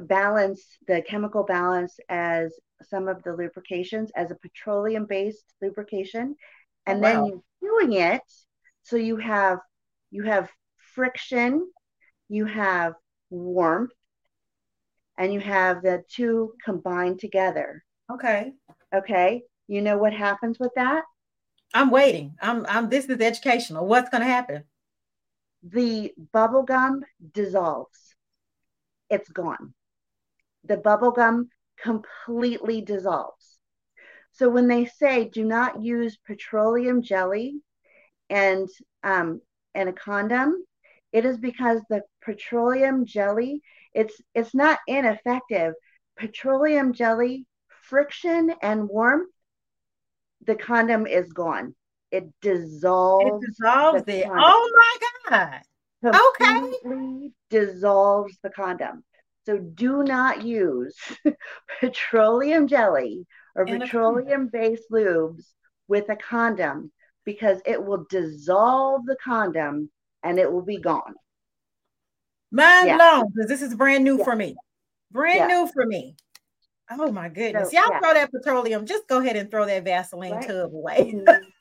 balance, the chemical balance as some of the lubrications, as a petroleum-based lubrication, and wow. then you're doing it, so you have you have friction, you have warmth, and you have the two combined together. Okay. Okay. You know what happens with that? I'm waiting. I'm. I'm. This is educational. What's going to happen? The bubble gum dissolves. It's gone. The bubble gum completely dissolves. So when they say do not use petroleum jelly and um and a condom, it is because the petroleum jelly it's it's not ineffective. Petroleum jelly, friction and warmth. The condom is gone. It dissolves. It dissolves it. Condom. Oh my God. Completely okay. dissolves the condom. So do not use petroleum jelly or and petroleum-based lubes with a condom, because it will dissolve the condom and it will be gone. Mind yeah. blown, because this is brand new yeah. for me. Brand yeah. new for me. Oh my goodness. So, y'all yeah. throw that petroleum. Just go ahead and throw that Vaseline right. tub away.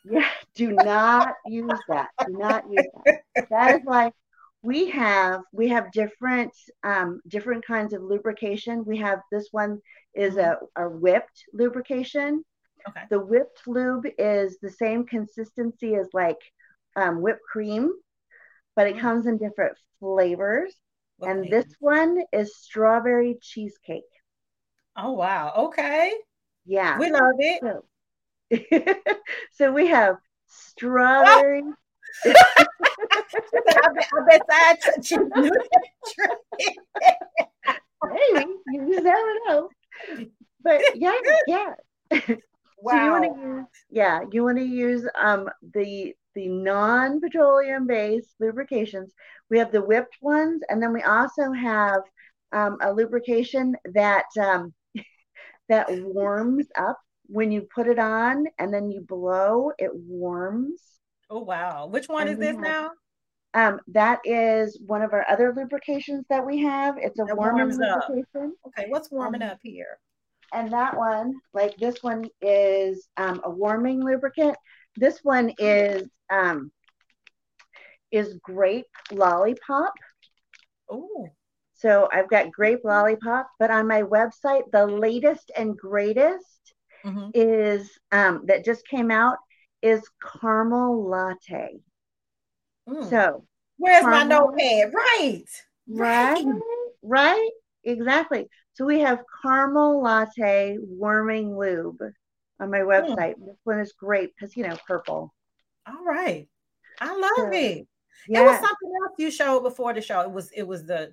yeah. Do not use that. Do not use that. That is why we have we have different um, different kinds of lubrication. We have this one is a, a whipped lubrication. Okay. The whipped lube is the same consistency as like um, whipped cream, but it comes in different flavors. Okay. And this one is strawberry cheesecake. Oh, wow. Okay. Yeah. We love it. So, so we have strawberry. I bet, I bet I t- anyway, you just never know. But yeah, yeah. Wow. So you want to use, yeah, you want to use um the the non-petroleum based lubrications. We have the whipped ones, and then we also have um a lubrication that um that warms up when you put it on, and then you blow, it warms. Oh, wow. Which one and is this have, now? Um, that is one of our other lubrications that we have. It's a warming lubrication. Up. Okay, what's warming um, up here? And that one, like this one is um, a warming lubricant. This one is um, is grape lollipop. Oh. So I've got grape lollipop, but on my website, the latest and greatest mm-hmm. is um, that just came out is caramel latte. Mm. So where's my notepad? Right. Right. Right. Right. Exactly. So we have caramel latte warming lube on my website. Mm. This one is great because, you know, purple. All right. I love so, it. Yeah. There was something else you showed before the show. It was, it was the,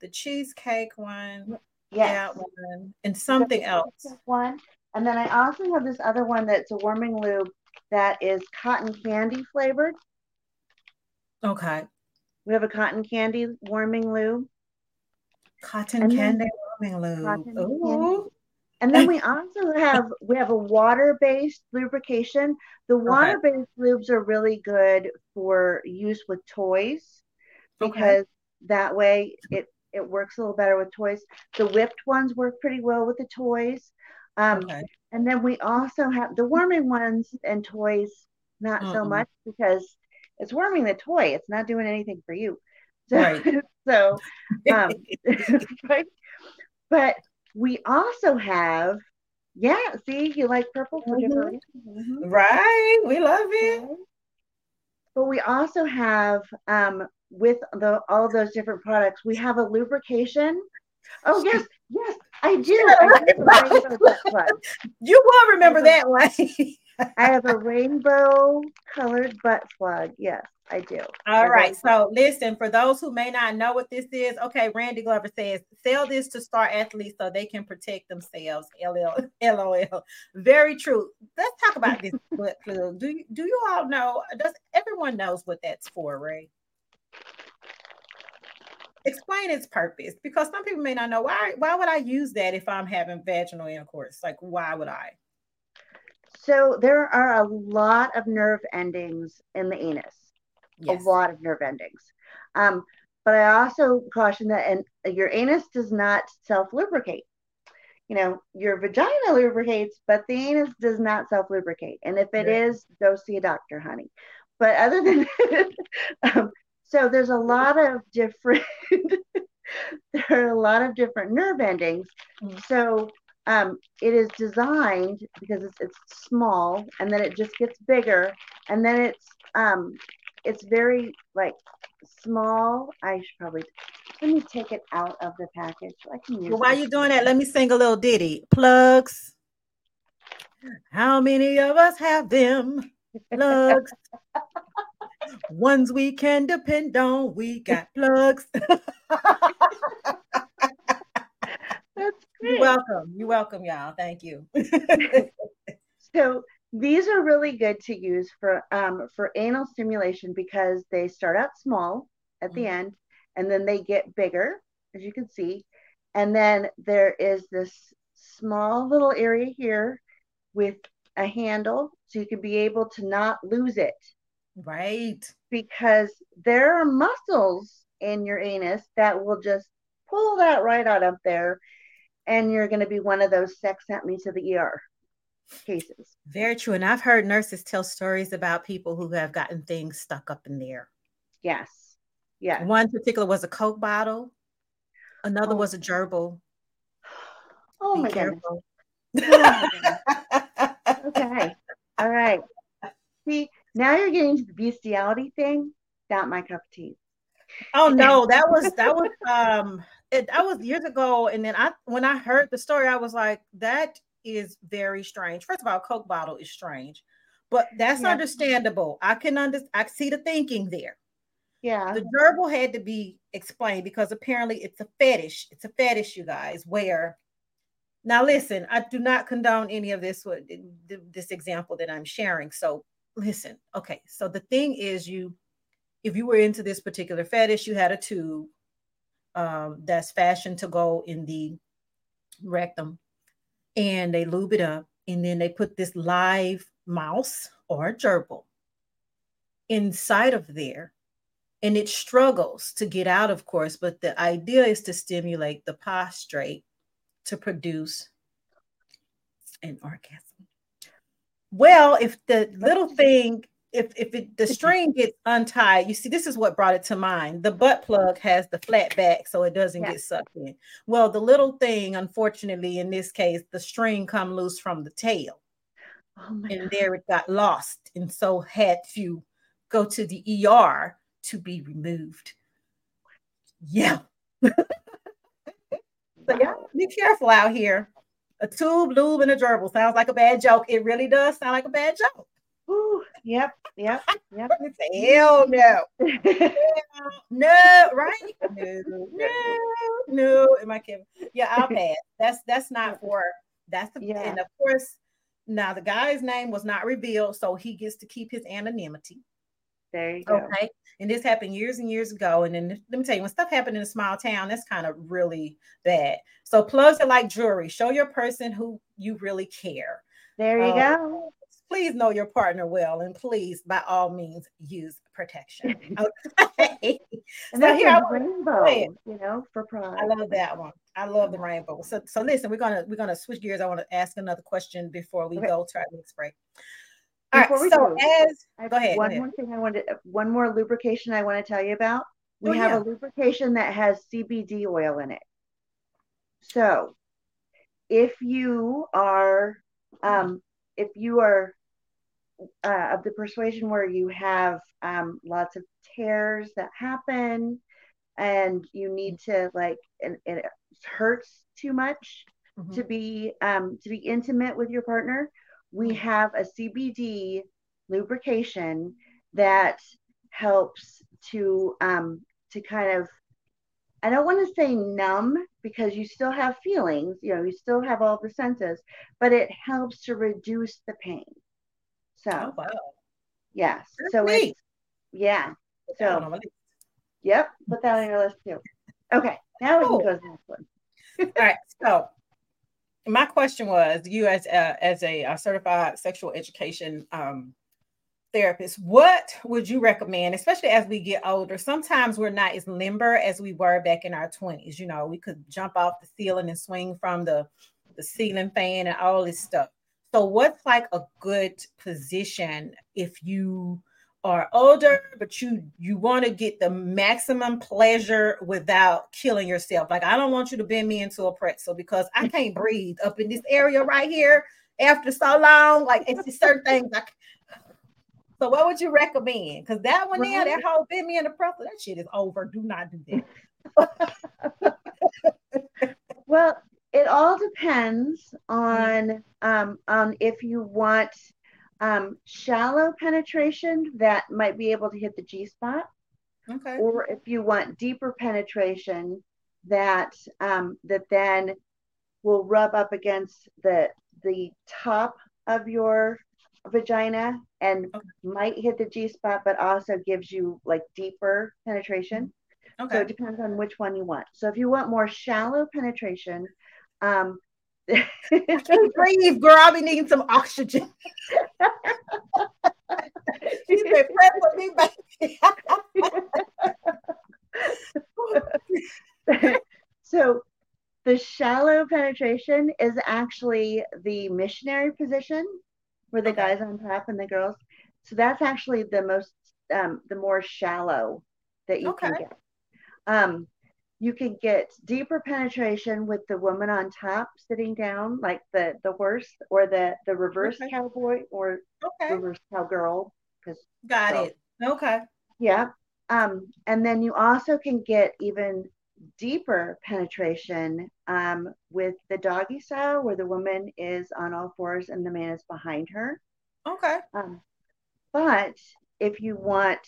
The cheesecake one, yes. that one, and something else. One, And then I also have this other one that's a warming lube that is cotton candy flavored. Okay. We have a cotton candy warming lube. Cotton and candy then, warming lube. Ooh. And then we also have we have a water-based lubrication. The water-based okay. lubes are really good for use with toys because okay. that way it, it works a little better with toys. The whipped ones work pretty well with the toys. Um, okay. And then we also have the warming ones and toys, not mm-mm. so much because it's warming the toy. It's not doing anything for you. So, right. so um, right? But we also have, yeah, see, you like purple for mm-hmm. different reasons. Mm-hmm. Right. We love it. Okay. But we also have, um, with the all of those different products, we have a lubrication. Oh, yes, yes, I do. I have a rainbow butt. You will remember that one. I have a rainbow colored butt plug. Yes, I do. All I right. So listen, for those who may not know what this is, okay, Randy Glover says, sell this to star athletes so they can protect themselves. L O L. Very true. Let's talk about this butt plug. Do you, do you all know, does everyone knows what that's for, Ray? Explain its purpose, because some people may not know why. Why would I use that if I'm having vaginal intercourse? Like, why would I? So there are a lot of nerve endings in the anus. Yes. A lot of nerve endings. Um, but I also caution that and your anus does not self-lubricate. You know, your vagina lubricates, but the anus does not self-lubricate. And if it yeah. is, go see a doctor, honey. But other than that, um, so there's a lot of different, there are a lot of different nerve endings. Mm-hmm. So um, it is designed because it's, it's small, and then it just gets bigger, and then it's um, it's very like small. I should probably let me take it out of the package. I can use. Well, while you're doing that, let me sing a little ditty. Plugs. How many of us have them? Plugs. Ones we can depend on, we got plugs. That's great. You're welcome. You're welcome, y'all. Thank you. So these are really good to use for um, for anal stimulation because they start out small at the mm-hmm. end, and then they get bigger, as you can see. And then there is this small little area here with a handle, so you can be able to not lose it. Right. Because there are muscles in your anus that will just pull that right out up there. And you're going to be one of those sex sent me to the E R cases. Very true. And I've heard nurses tell stories about people who have gotten things stuck up in there. Yes. Yeah. One particular was a Coke bottle. Another oh. was a gerbil. Oh, my goodness. oh my goodness. Okay. All right. See. Now you're getting to the bestiality thing. Not my cup of tea. Oh no, that was that was um it, that was years ago. And then I when I heard the story, I was like, that is very strange. First of all, Coke bottle is strange, but that's yeah. understandable. I can under I see the thinking there. Yeah. The gerbil had to be explained because apparently it's a fetish. It's a fetish, you guys, where now listen, I do not condone any of this with this example that I'm sharing. So listen, okay, so the thing is, you, if you were into this particular fetish, you had a tube um, that's fashioned to go in the rectum, and they lube it up, and then they put this live mouse or gerbil inside of there, and it struggles to get out, of course, but the idea is to stimulate the prostate to produce an orgasm. Well, if the little thing, if if it, the string gets untied, you see, this is what brought it to mind. The butt plug has the flat back, so it doesn't yeah. get sucked in. Well, the little thing, unfortunately, in this case, the string come loose from the tail. Oh my and God. There it got lost. And so had to go to the E R to be removed. Yeah. So y'all be careful out here. A tube, lube, and a gerbil sounds like a bad joke. It really does sound like a bad joke. Ooh, yep, yep, yep. Hell no. Hell no, right? No, no, no. Am I kidding? Yeah, I'll pass. That's that's not for That's the, yeah. And of course, now the guy's name was not revealed, so he gets to keep his anonymity. There you go. Okay. And this happened years and years ago. And then let me tell you, when stuff happened in a small town, that's kind of really bad. So plugs are like jewelry. Show your person who you really care. There you um, go. Please know your partner well, and please, by all means, use protection. Okay. And so here, I rainbow, you know, for pride. I love that one. I love the rainbow. So, so listen, we're gonna we're gonna switch gears. I want to ask another question before we okay. go to our next break. All before right. We so go, as I go ahead, one go ahead. more thing I wanted, one more lubrication I want to tell you about. We oh, have yeah. a lubrication that has C B D oil in it. So, if you are, um, if you are uh, of the persuasion where you have um, lots of tears that happen, and you need to like, and, and it hurts too much mm-hmm. to be um, to be intimate with your partner. We have a C B D lubrication that helps to um, to kind of, I don't want to say numb, because you still have feelings, you know, you still have all the senses, but it helps to reduce the pain. So, oh, wow. yes. That's so neat. It's, yeah. So, yep. Put that on your list too. Okay. Now cool. we can go to the next one. All right. So, my question was, you as a, as a, a certified sexual education um, therapist, what would you recommend, especially as we get older? Sometimes we're not as limber as we were back in our twenties. You know, we could jump off the ceiling and swing from the, the ceiling fan and all this stuff. So what's like a good position if you are older, but you you want to get the maximum pleasure without killing yourself? Like, I don't want you to bend me into a pretzel because I can't breathe up in this area right here after so long. Like, it's just certain things. I can... So what would you recommend? Because that one right. now, that whole bend me in a pretzel, that shit is over. Do not do that. Well, it all depends on um, on if you want Um, shallow penetration that might be able to hit the G spot, okay. or if you want deeper penetration that um, that then will rub up against the the top of your vagina and okay. might hit the G spot, but also gives you like deeper penetration. Okay. So it depends on which one you want. So if you want more shallow penetration, um, I can't breathe, girl. I'll be needing some oxygen. She's been praying for me, baby. So the shallow penetration is actually the missionary position where the guys on top and the girls. So that's actually the most, um, the more shallow that you okay. can get. Um, You can get deeper penetration with the woman on top sitting down, like the, the horse or the, the reverse okay. cowboy or okay. reverse cowgirl. Got girl. It. Okay. Yeah. Um, and then you also can get even deeper penetration um, with the doggy style, where the woman is on all fours and the man is behind her. Okay. Um, but if you want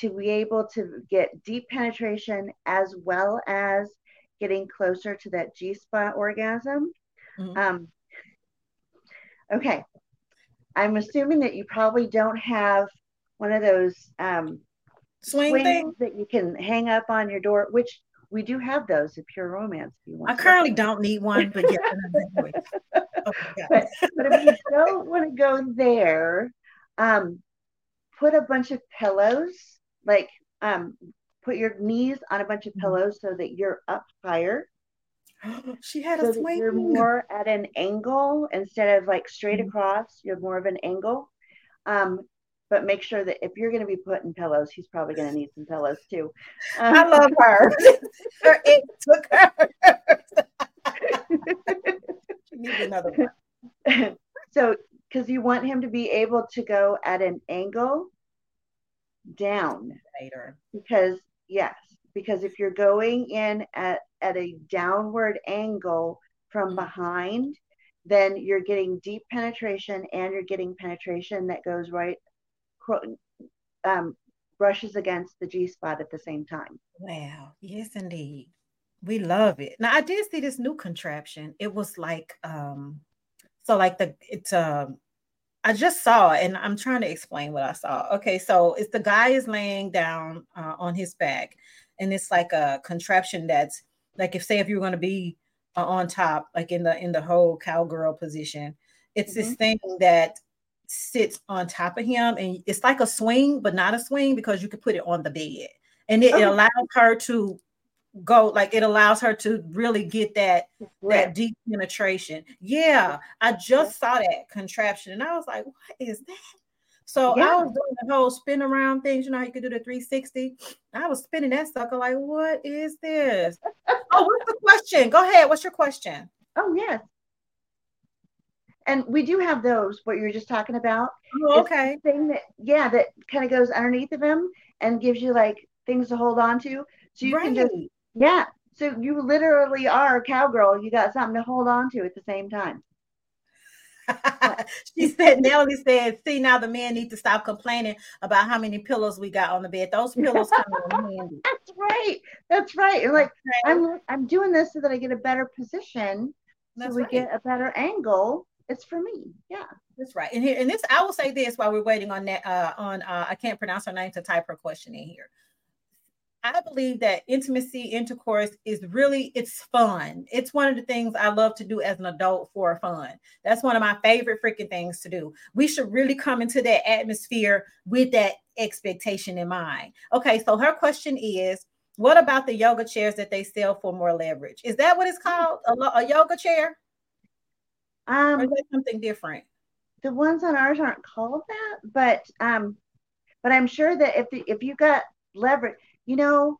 to be able to get deep penetration as well as getting closer to that G-spot orgasm. Mm-hmm. Um, okay. I'm assuming that you probably don't have one of those um, swing things that you can hang up on your door, which we do have those at Pure Romance. If you want I currently don't need one, but yeah. anyway. Oh, but, but if you don't want to go there, um, put a bunch of pillows, like um, put your knees on a bunch of pillows so that you're up higher. She had so a swing. You're more at an angle instead of like straight mm-hmm. across. You're more of an angle. Um, but make sure that if you're going to be putting pillows, he's probably going to need some pillows too. Um, I love her. her it took her. She needs another one. So. Because you want him to be able to go at an angle down later. Because, yes, because if you're going in at, at a downward angle from behind, then you're getting deep penetration and you're getting penetration that goes right, um, brushes against the G spot at the same time. Wow. Yes, indeed. We love it. Now, I did see this new contraption. It was like, um, so like the, it's, um, I just saw, and I'm trying to explain what I saw. Okay, so it's the guy is laying down uh, on his back, and it's like a contraption that's like, if say if you're going to be uh, on top, like in the in the whole cowgirl position, it's mm-hmm. this thing that sits on top of him, and it's like a swing, but not a swing because you could put it on the bed, and it, oh. it allows her to go, like it allows her to really get that right. that deep penetration. Yeah, I just saw that contraption and I was like, what is that? So yeah. I was doing the whole spin around things, you know how you could do the three sixty. I was spinning that sucker like, what is this? Oh, what's the question? Go ahead. What's your question? Oh yes, and we do have those. What you were just talking about. Oh, okay. Thing that yeah, that kind of goes underneath of him and gives you like things to hold on to. So you right. can just. Yeah. So you literally are a cowgirl. You got something to hold on to at the same time. She said, Nellie said, see, now the men need to stop complaining about how many pillows we got on the bed. Those pillows come in handy. That's right. That's right. You're like, right. I'm I'm doing this so that I get a better position. That's so we right. get a better angle. It's for me. Yeah. That's right. And here, and this, I will say this while we're waiting on that, uh, on, uh, I can't pronounce her name to type her question in here. I believe that intimacy, intercourse is really, it's fun. It's one of the things I love to do as an adult for fun. That's one of my favorite freaking things to do. We should really come into that atmosphere with that expectation in mind. Okay, so her question is, what about the yoga chairs that they sell for more leverage? Is that what it's called? A, lo- a yoga chair? Um, or is that something different? The ones on ours aren't called that, but um, but I'm sure that if the, if you got leverage, you know,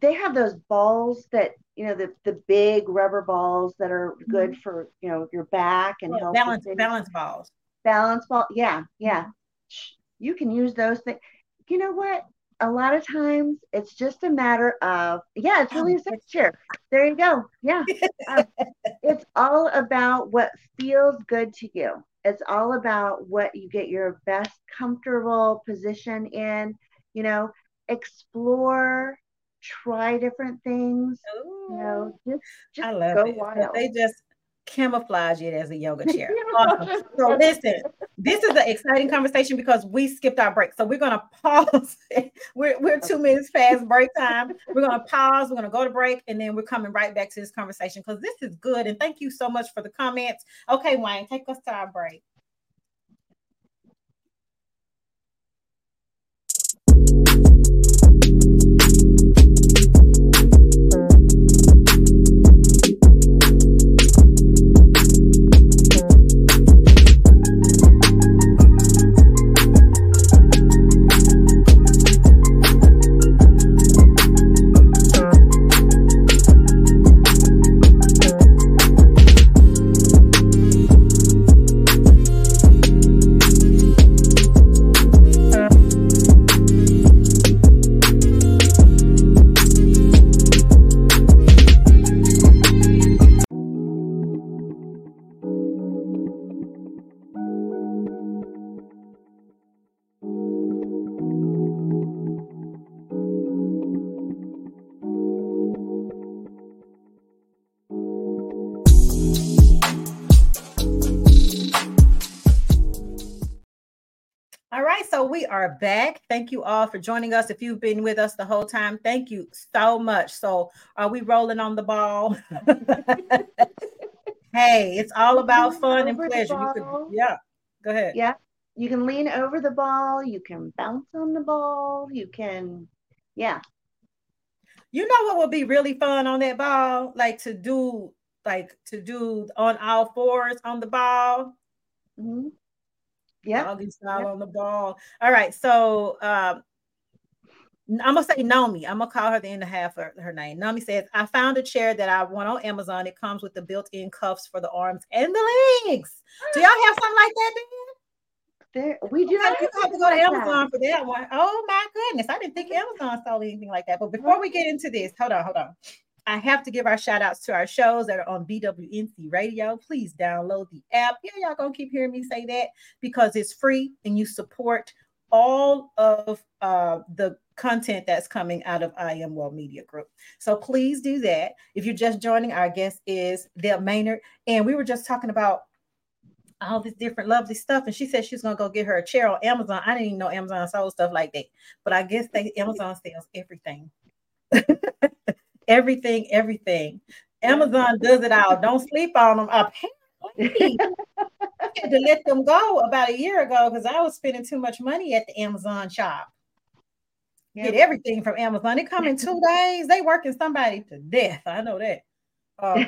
they have those balls that, you know, the, the big rubber balls that are good for, you know, your back and yeah, balance, balance balls, balance ball. Yeah. Yeah. You can use those things. You know what? A lot of times it's just a matter of, yeah, it's really a sex chair. There you go. Yeah. um, it's all about what feels good to you. It's all about what you get your best comfortable position in, you know. Explore, try different things. Ooh, you know, just, just I love go it. Wild. They just camouflage it as a yoga chair. Awesome. So listen, this is an exciting conversation because we skipped our break. So we're gonna pause. we're we're two minutes past break time. We're gonna pause. We're gonna go to break, and then we're coming right back to this conversation because this is good. And thank you so much for the comments. Okay, Wayne, take us to our break. We are back. Thank you all for joining us. If you've been with us the whole time, thank you so much. So are we rolling on the ball? Hey, it's all about fun and pleasure. You can, yeah, go ahead. Yeah, you can lean over the ball. You can bounce on the ball. You can, yeah. You know what would be really fun on that ball? Like to do, like to do on all fours on the ball. Mm-hmm. Yeah, doggy style yep. on the ball. All right, so um, I'm gonna say Nomi. I'm gonna call her the end of half her, her name. Nomi says, "I found a chair that I want on Amazon. It comes with the built-in cuffs for the arms and the legs." Do y'all have something like that? Then? There, we do. Have you have to go to Amazon for that one. Oh my goodness, I didn't think Amazon sold anything like that. But before we get into this, hold on, hold on. I have to give our shout outs to our shows that are on B W N C Radio. Please download the app. Yeah, y'all gonna keep hearing me say that because it's free and you support all of uh, the content that's coming out of I Am World Media Group. So please do that. If you're just joining, our guest is Deb Maynard, and we were just talking about all this different lovely stuff, and she said she's gonna go get her a chair on Amazon. I didn't even know Amazon sold stuff like that, but I guess they Amazon sells everything. everything, everything. Amazon does it all. Don't sleep on them. Apparently, I had to let them go about a year ago because I was spending too much money at the Amazon shop. Get everything from Amazon. They come in two days. They working somebody to death. I know that. Um,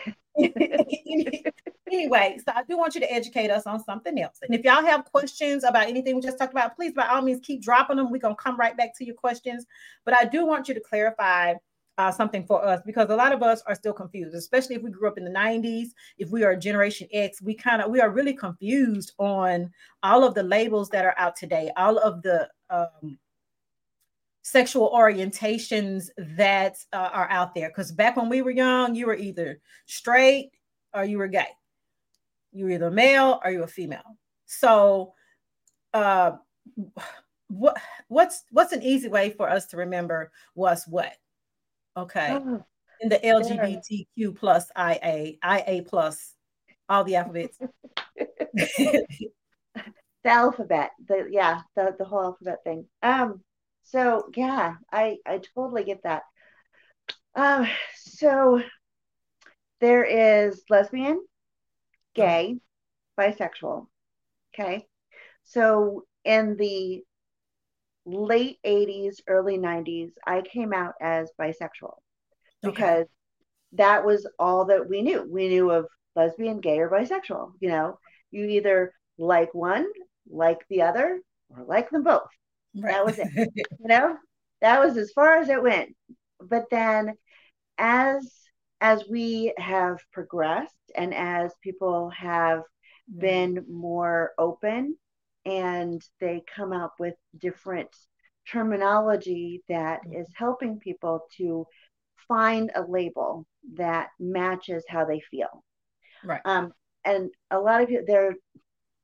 anyway, so I do want you to educate us on something else. And if y'all have questions about anything we just talked about, please, by all means, keep dropping them. We're going to come right back to your questions. But I do want you to clarify uh, something for us, because a lot of us are still confused, especially if we grew up in the nineties. If we are Generation X, we kind of we are really confused on all of the labels that are out today, all of the um sexual orientations that uh, are out there. Because back when we were young, you were either straight or you were gay. You were either male or you were female. So uh, what what's what's an easy way for us to remember what's what? Okay. Oh, in the L G B T Q plus I A, I A plus, all the alphabets. The alphabet. The, yeah, the, the whole alphabet thing. Um. So, yeah, I, I totally get that. Um, so there is lesbian, gay, bisexual. Okay. So in the late eighties, early nineties, I came out as bisexual because that was all that we knew. We knew of lesbian, gay, or bisexual. You know, you either like one, like the other, or like them both. Right. That was it. You know, that was as far as it went. But then as as we have progressed and as people have been more open and they come up with different terminology that is helping people to find a label that matches how they feel. Right. Um, and a lot of people, they're,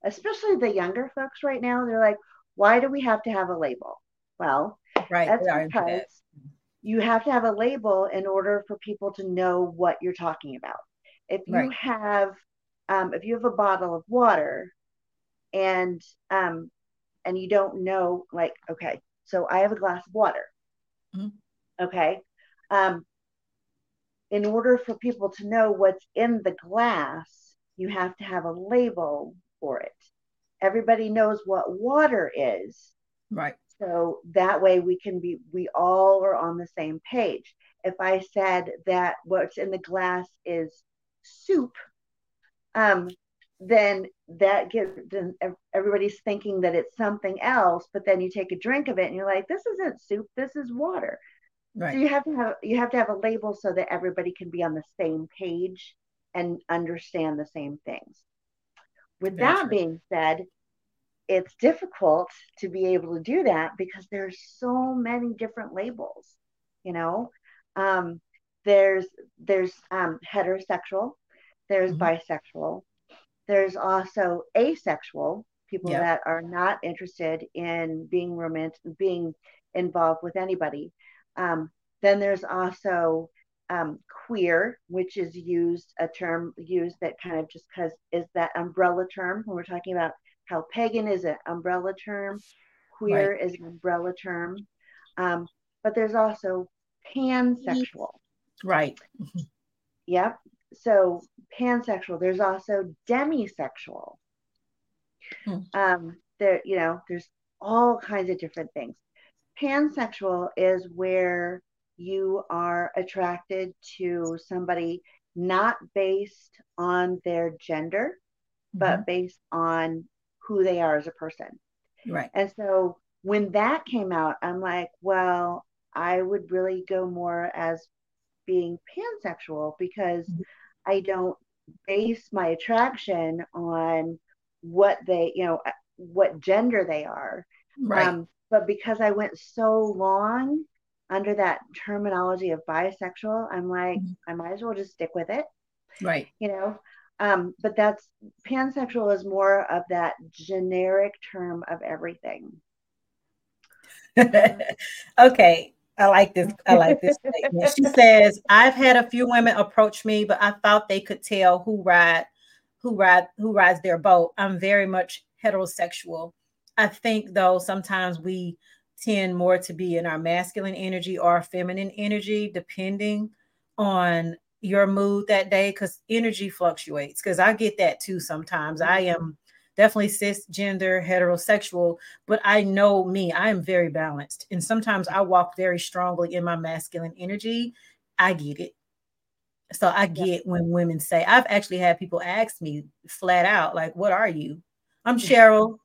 especially the younger folks right now, they're like, why do we have to have a label? Well, right, that's because you have to have a label in order for people to know what you're talking about. If you right. have, um, if you have a bottle of water, and um, and you don't know, like, okay, so I have a glass of water. Mm-hmm. Okay, um, in order for people to know what's in the glass, you have to have a label for it. Everybody knows what water is. Right. So that way we can be, we all are on the same page. If I said that what's in the glass is soup, um, then that gets, then everybody's thinking that it's something else, but then you take a drink of it and you're like, this isn't soup, this is water. Right. So you have to have, you have to have a label so that everybody can be on the same page and understand the same things. With that being said, it's difficult to be able to do that because there's so many different labels, you know, um, there's, there's um, heterosexual, there's mm-hmm. bisexual, there's also asexual, people yeah. that are not interested in being romantic, being involved with anybody. Um, then there's also Um, queer, which is used a term used that kind of just because is that umbrella term when we're talking about how pagan is an umbrella term, queer right. is an umbrella term, um, but there's also pansexual. Right. Yep. So pansexual. There's also demisexual. Hmm. Um, there, you know, there's all kinds of different things. Pansexual is where you are attracted to somebody not based on their gender, mm-hmm. but based on who they are as a person. Right. And so when that came out, I'm like, well, I would really go more as being pansexual because mm-hmm. I don't base my attraction on what they, you know, what gender they are. Right. Um, but because I went so long under that terminology of bisexual, I'm like, mm-hmm. I might as well just stick with it. Right. You know, um, but that's, pansexual is more of that generic term of everything. Okay. I like this. I like this statement. She says, I've had a few women approach me, but I thought they could tell who ride, who ride, who rides their boat. I'm very much heterosexual. I think, though, sometimes we tend more to be in our masculine energy or our feminine energy, depending on your mood that day, because energy fluctuates. Because I get that too sometimes. I am definitely cisgender, heterosexual, but I know me, I am very balanced. And sometimes I walk very strongly in my masculine energy. I get it. So I get yeah. when women say, I've actually had people ask me flat out, like, what are you? I'm Cheryl.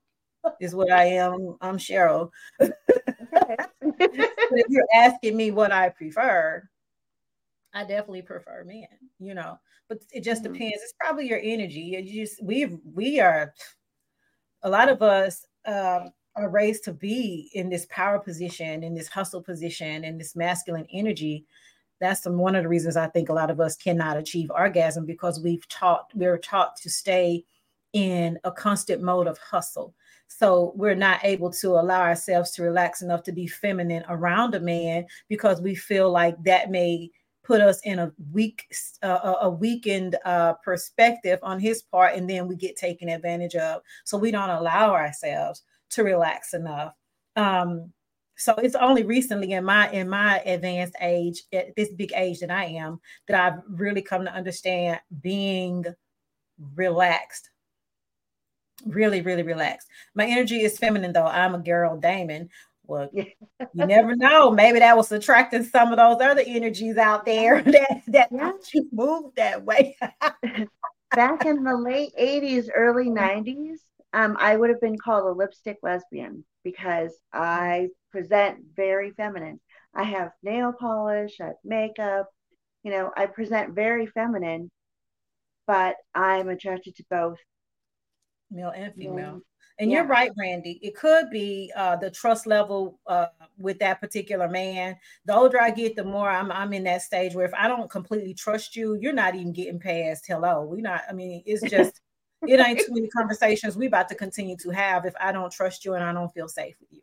Is what I am. I'm Cheryl. If you're asking me what I prefer, I definitely prefer men, you know, but it just mm-hmm. depends. It's probably your energy. You just, we we are, a lot of us um, are raised to be in this power position, in this hustle position, in this masculine energy. That's some, one of the reasons I think a lot of us cannot achieve orgasm, because we've taught, we're taught to stay in a constant mode of hustle. So we're not able to allow ourselves to relax enough to be feminine around a man, because we feel like that may put us in a weak, uh, a weakened uh, perspective on his part, and then we get taken advantage of. So we don't allow ourselves to relax enough. Um, so it's only recently in my in my advanced age, at this big age that I am, that I've really come to understand being relaxed. Really, really relaxed. My energy is feminine, though. I'm a Gerald Damon. Well, yeah. You never know. Maybe that was attracting some of those other energies out there that, that yeah. moved that way. Back in the late eighties, early nineties, um, I would have been called a lipstick lesbian because I present very feminine. I have nail polish, I have makeup, you know, I present very feminine, but I'm attracted to both. Male and female. And yeah. You're right, Brandy. It could be uh, the trust level uh, with that particular man. The older I get, the more I'm I'm in that stage where if I don't completely trust you, you're not even getting past hello. We're not, I mean, it's just, it ain't too many conversations we about to continue to have if I don't trust you and I don't feel safe with you.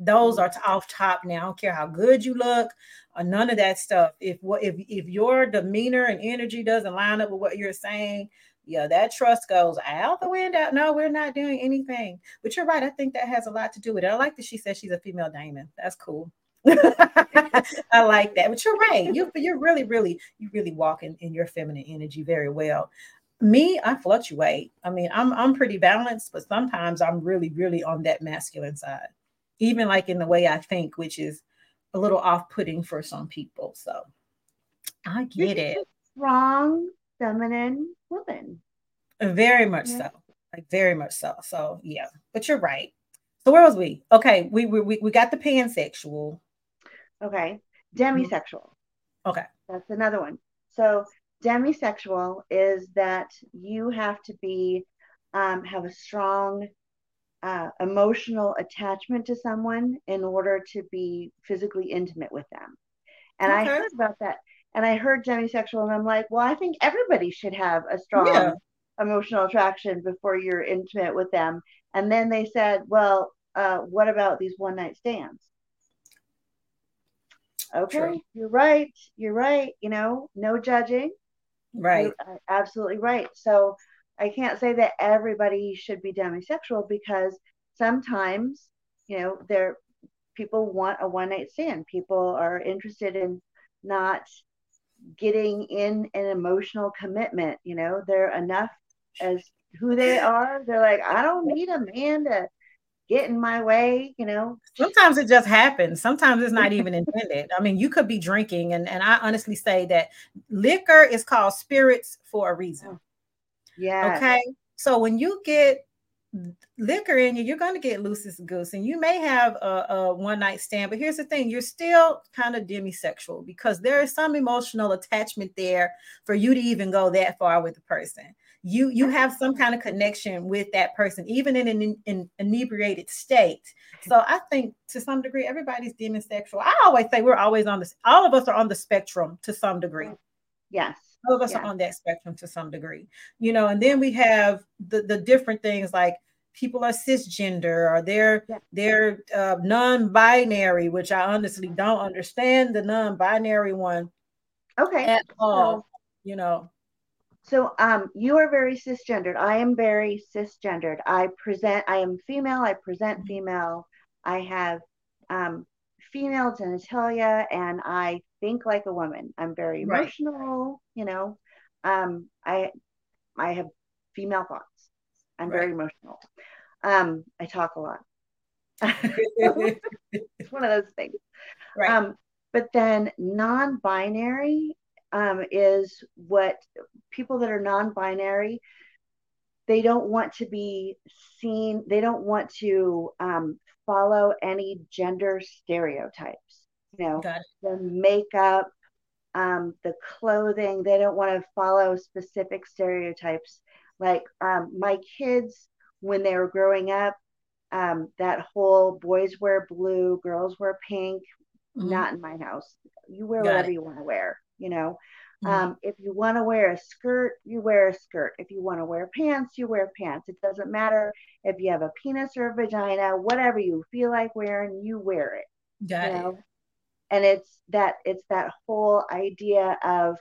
Those are off top now. I don't care how good you look or none of that stuff. If what if if your demeanor and energy doesn't line up with what you're saying, yeah, that trust goes out the window. No, we're not doing anything. But you're right. I think that has a lot to do with it. I like that she said she's a female Damon. That's cool. I like that. But you're right. You, you're really, really, you really walking in your feminine energy very well. Me, I fluctuate. I mean, I'm I'm pretty balanced, but sometimes I'm really, really on that masculine side, even like in the way I think, which is a little off-putting for some people. So I get it. Strong, feminine woman. Very much yeah. so. Like very much so. So yeah, but you're right. So where was we? Okay, we we we got the pansexual. Okay. Demisexual. Okay. That's another one. So demisexual is that you have to be um, have a strong uh, emotional attachment to someone in order to be physically intimate with them. And okay. I heard about that. And I heard demisexual, and I'm like, well, I think everybody should have a strong yeah. emotional attraction before you're intimate with them. And then they said, well, uh, what about these one-night stands? Okay, True. you're right. You're right. You know, no judging. Right. You're absolutely right. So I can't say that everybody should be demisexual, because sometimes, you know, there people want a one-night stand. People are interested in not getting in an emotional commitment. You know, they're enough as who they are. They're like, I don't need a man to get in my way. You know, sometimes it just happens. Sometimes it's not even intended. I mean, you could be drinking, and and I honestly say that liquor is called spirits for a reason. Yeah. Okay. So when you get liquor in you, you're going to get loose as a goose, and you may have a, a one night stand, but here's the thing, you're still kind of demisexual, because there is some emotional attachment there for you to even go that far with the person. You you have some kind of connection with that person, even in an in, in inebriated state. So I think to some degree, everybody's demisexual. I always say we're always on this, all of us are on the spectrum to some degree. Yes. All of us yeah. are on that spectrum to some degree, you know, and then we have the, the different things like people are cisgender, or they're yeah. they're uh, non-binary, which I honestly don't understand the non-binary one. Okay. At all, so, you know. So um, you are very cisgendered. I am very cisgendered. I present. I am female. I present female. I have um, female genitalia, and I think like a woman. I'm very emotional. Right. You know, um, I I have female thoughts. I'm right. very emotional. Um, I talk a lot. It's one of those things. Right. Um, but then non-binary um, is what people that are non-binary, they don't want to be seen. They don't want to um, follow any gender stereotypes. You know, the makeup, um, the clothing. They don't want to follow specific stereotypes. Like um, my kids, when they were growing up, um, that whole boys wear blue, girls wear pink, mm-hmm. not in my house. You wear Got whatever it. You want to wear, you know. Mm-hmm. Um, if you want to wear a skirt, you wear a skirt. If you want to wear pants, you wear pants. It doesn't matter if you have a penis or a vagina, whatever you feel like wearing, you wear it. Got you it. Know? And it's that, it's that whole idea of,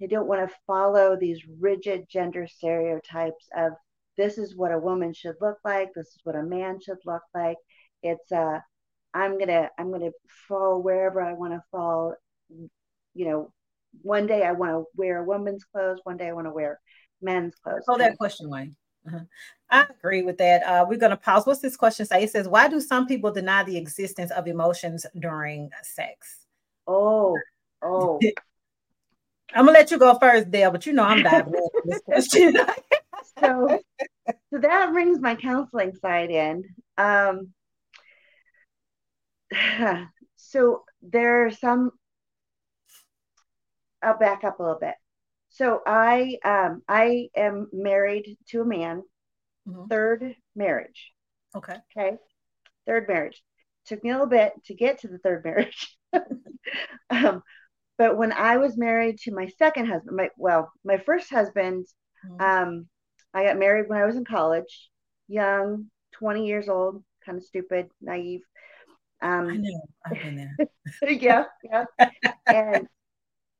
they don't want to follow these rigid gender stereotypes of this is what a woman should look like. This is what a man should look like. It's uh, I'm going to I'm going to fall wherever I want to fall. You know, one day I want to wear women's clothes. One day I want to wear men's clothes. Hold that question, Wayne. Uh-huh. I agree with that. Uh, we're going to pause. What's this question say? It says, why do some people deny the existence of emotions during sex? Oh, oh. I'm gonna let you go first, Dale, but you know I'm diving into this question. so, so that brings my counseling side in. Um, so there are some. I'll back up a little bit. So I um, I am married to a man, mm-hmm. third marriage. Okay. Okay. Third marriage. Took me a little bit to get to the third marriage. um, But when I was married to my second husband, my well, my first husband, mm-hmm. um, I got married when I was in college, young, twenty years old, kind of stupid, naive. Um, I know, I've been there. yeah, yeah. And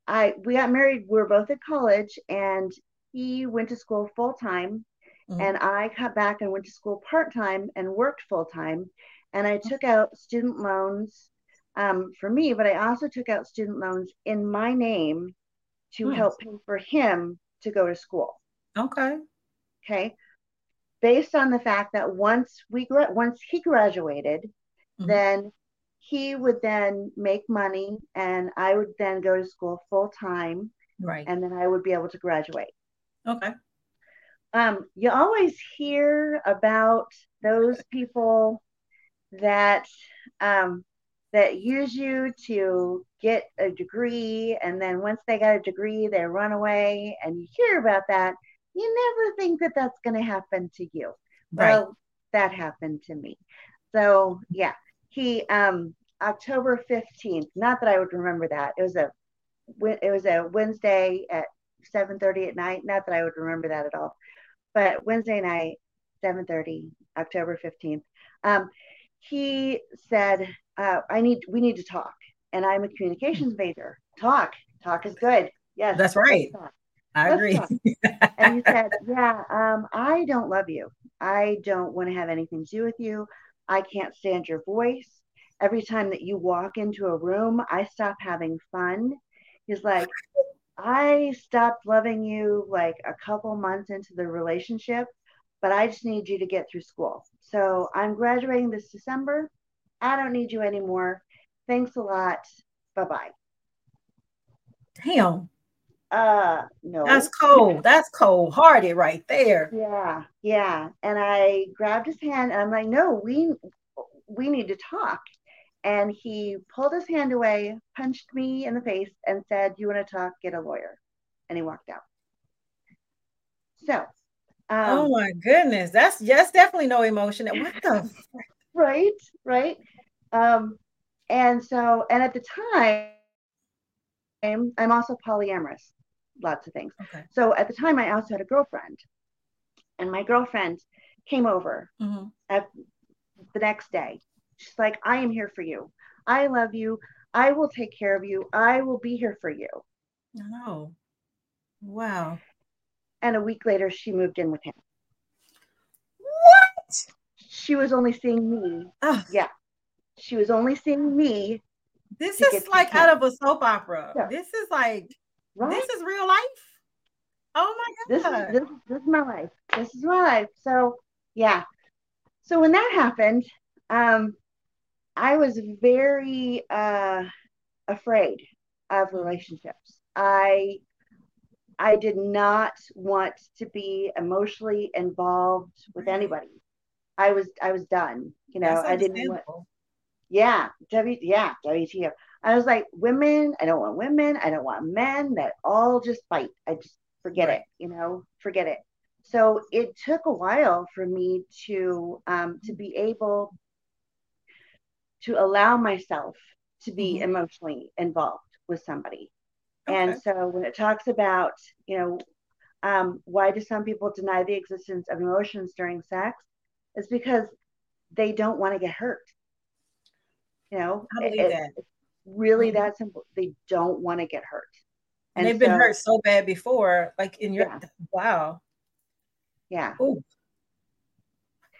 I we got married. We were both at college, and he went to school full time, mm-hmm. and I got back and went to school part time and worked full time, and I took out student loans. Um, for me, but I also took out student loans in my name to nice. Help pay for him to go to school. Okay. Okay. Based on the fact that once we gra- once he graduated, mm-hmm. then he would then make money, and I would then go to school full time. Right. And then I would be able to graduate. Okay. Um, you always hear about those people that um that use you to get a degree, and then once they got a degree, they run away, and you hear about that. You never think that that's going to happen to you. Right. Well, that happened to me. So yeah, he, um, October fifteenth, not that I would remember that. It was a, it was a Wednesday at seven thirty at night. Not that I would remember that at all, but Wednesday night, seven thirty, October fifteenth. Um, he said, Uh, I need, we need to talk. And I'm a communications major. Talk, talk is good. Yes. That's right. I agree. And he said, yeah, um, I don't love you. I don't want to have anything to do with you. I can't stand your voice. Every time that you walk into a room, I stop having fun. He's like, I stopped loving you like a couple months into the relationship, but I just need you to get through school. So I'm graduating this December. I don't need you anymore. Thanks a lot. Bye-bye. Damn. Uh, no. That's cold. That's cold-hearted right there. Yeah. Yeah. And I grabbed his hand and I'm like, no, we, we need to talk. And he pulled his hand away, punched me in the face and said, you want to talk? Get a lawyer. And he walked out. So. Um, oh my goodness. That's, that's definitely no emotion. What the frick? Right, right. Um, and so, and at the time, I'm, I'm also polyamorous, lots of things. Okay. So at the time, I also had a girlfriend. And my girlfriend came over mm-hmm. at the next day. She's like, I am here for you. I love you. I will take care of you. I will be here for you. Oh, wow. And a week later, she moved in with him. What? She was only seeing me. Ugh. Yeah. She was only seeing me. This is like out of a soap opera. Yeah. This is like, right? This is real life. Oh my God. This is, this, this is my life. This is my life. So, yeah. So when that happened, um, I was very uh, afraid of relationships. I I did not want to be emotionally involved with anybody. I was I was done. You know, I didn't want. Yeah, W. Yeah, W T F. I was like, women. I don't want women. I don't want men that all just fight. I just forget right. it. You know, forget it. So it took a while for me to um, to be able to allow myself to be mm-hmm. emotionally involved with somebody. Okay. And so when it talks about, you know, um, why do some people deny the existence of emotions during sex? It's because they don't want to get hurt. You know, it, that. It's really mm-hmm. that simple. They don't want to get hurt. And, and they've so, been hurt so bad before, like in your, yeah. wow. Yeah. Ooh.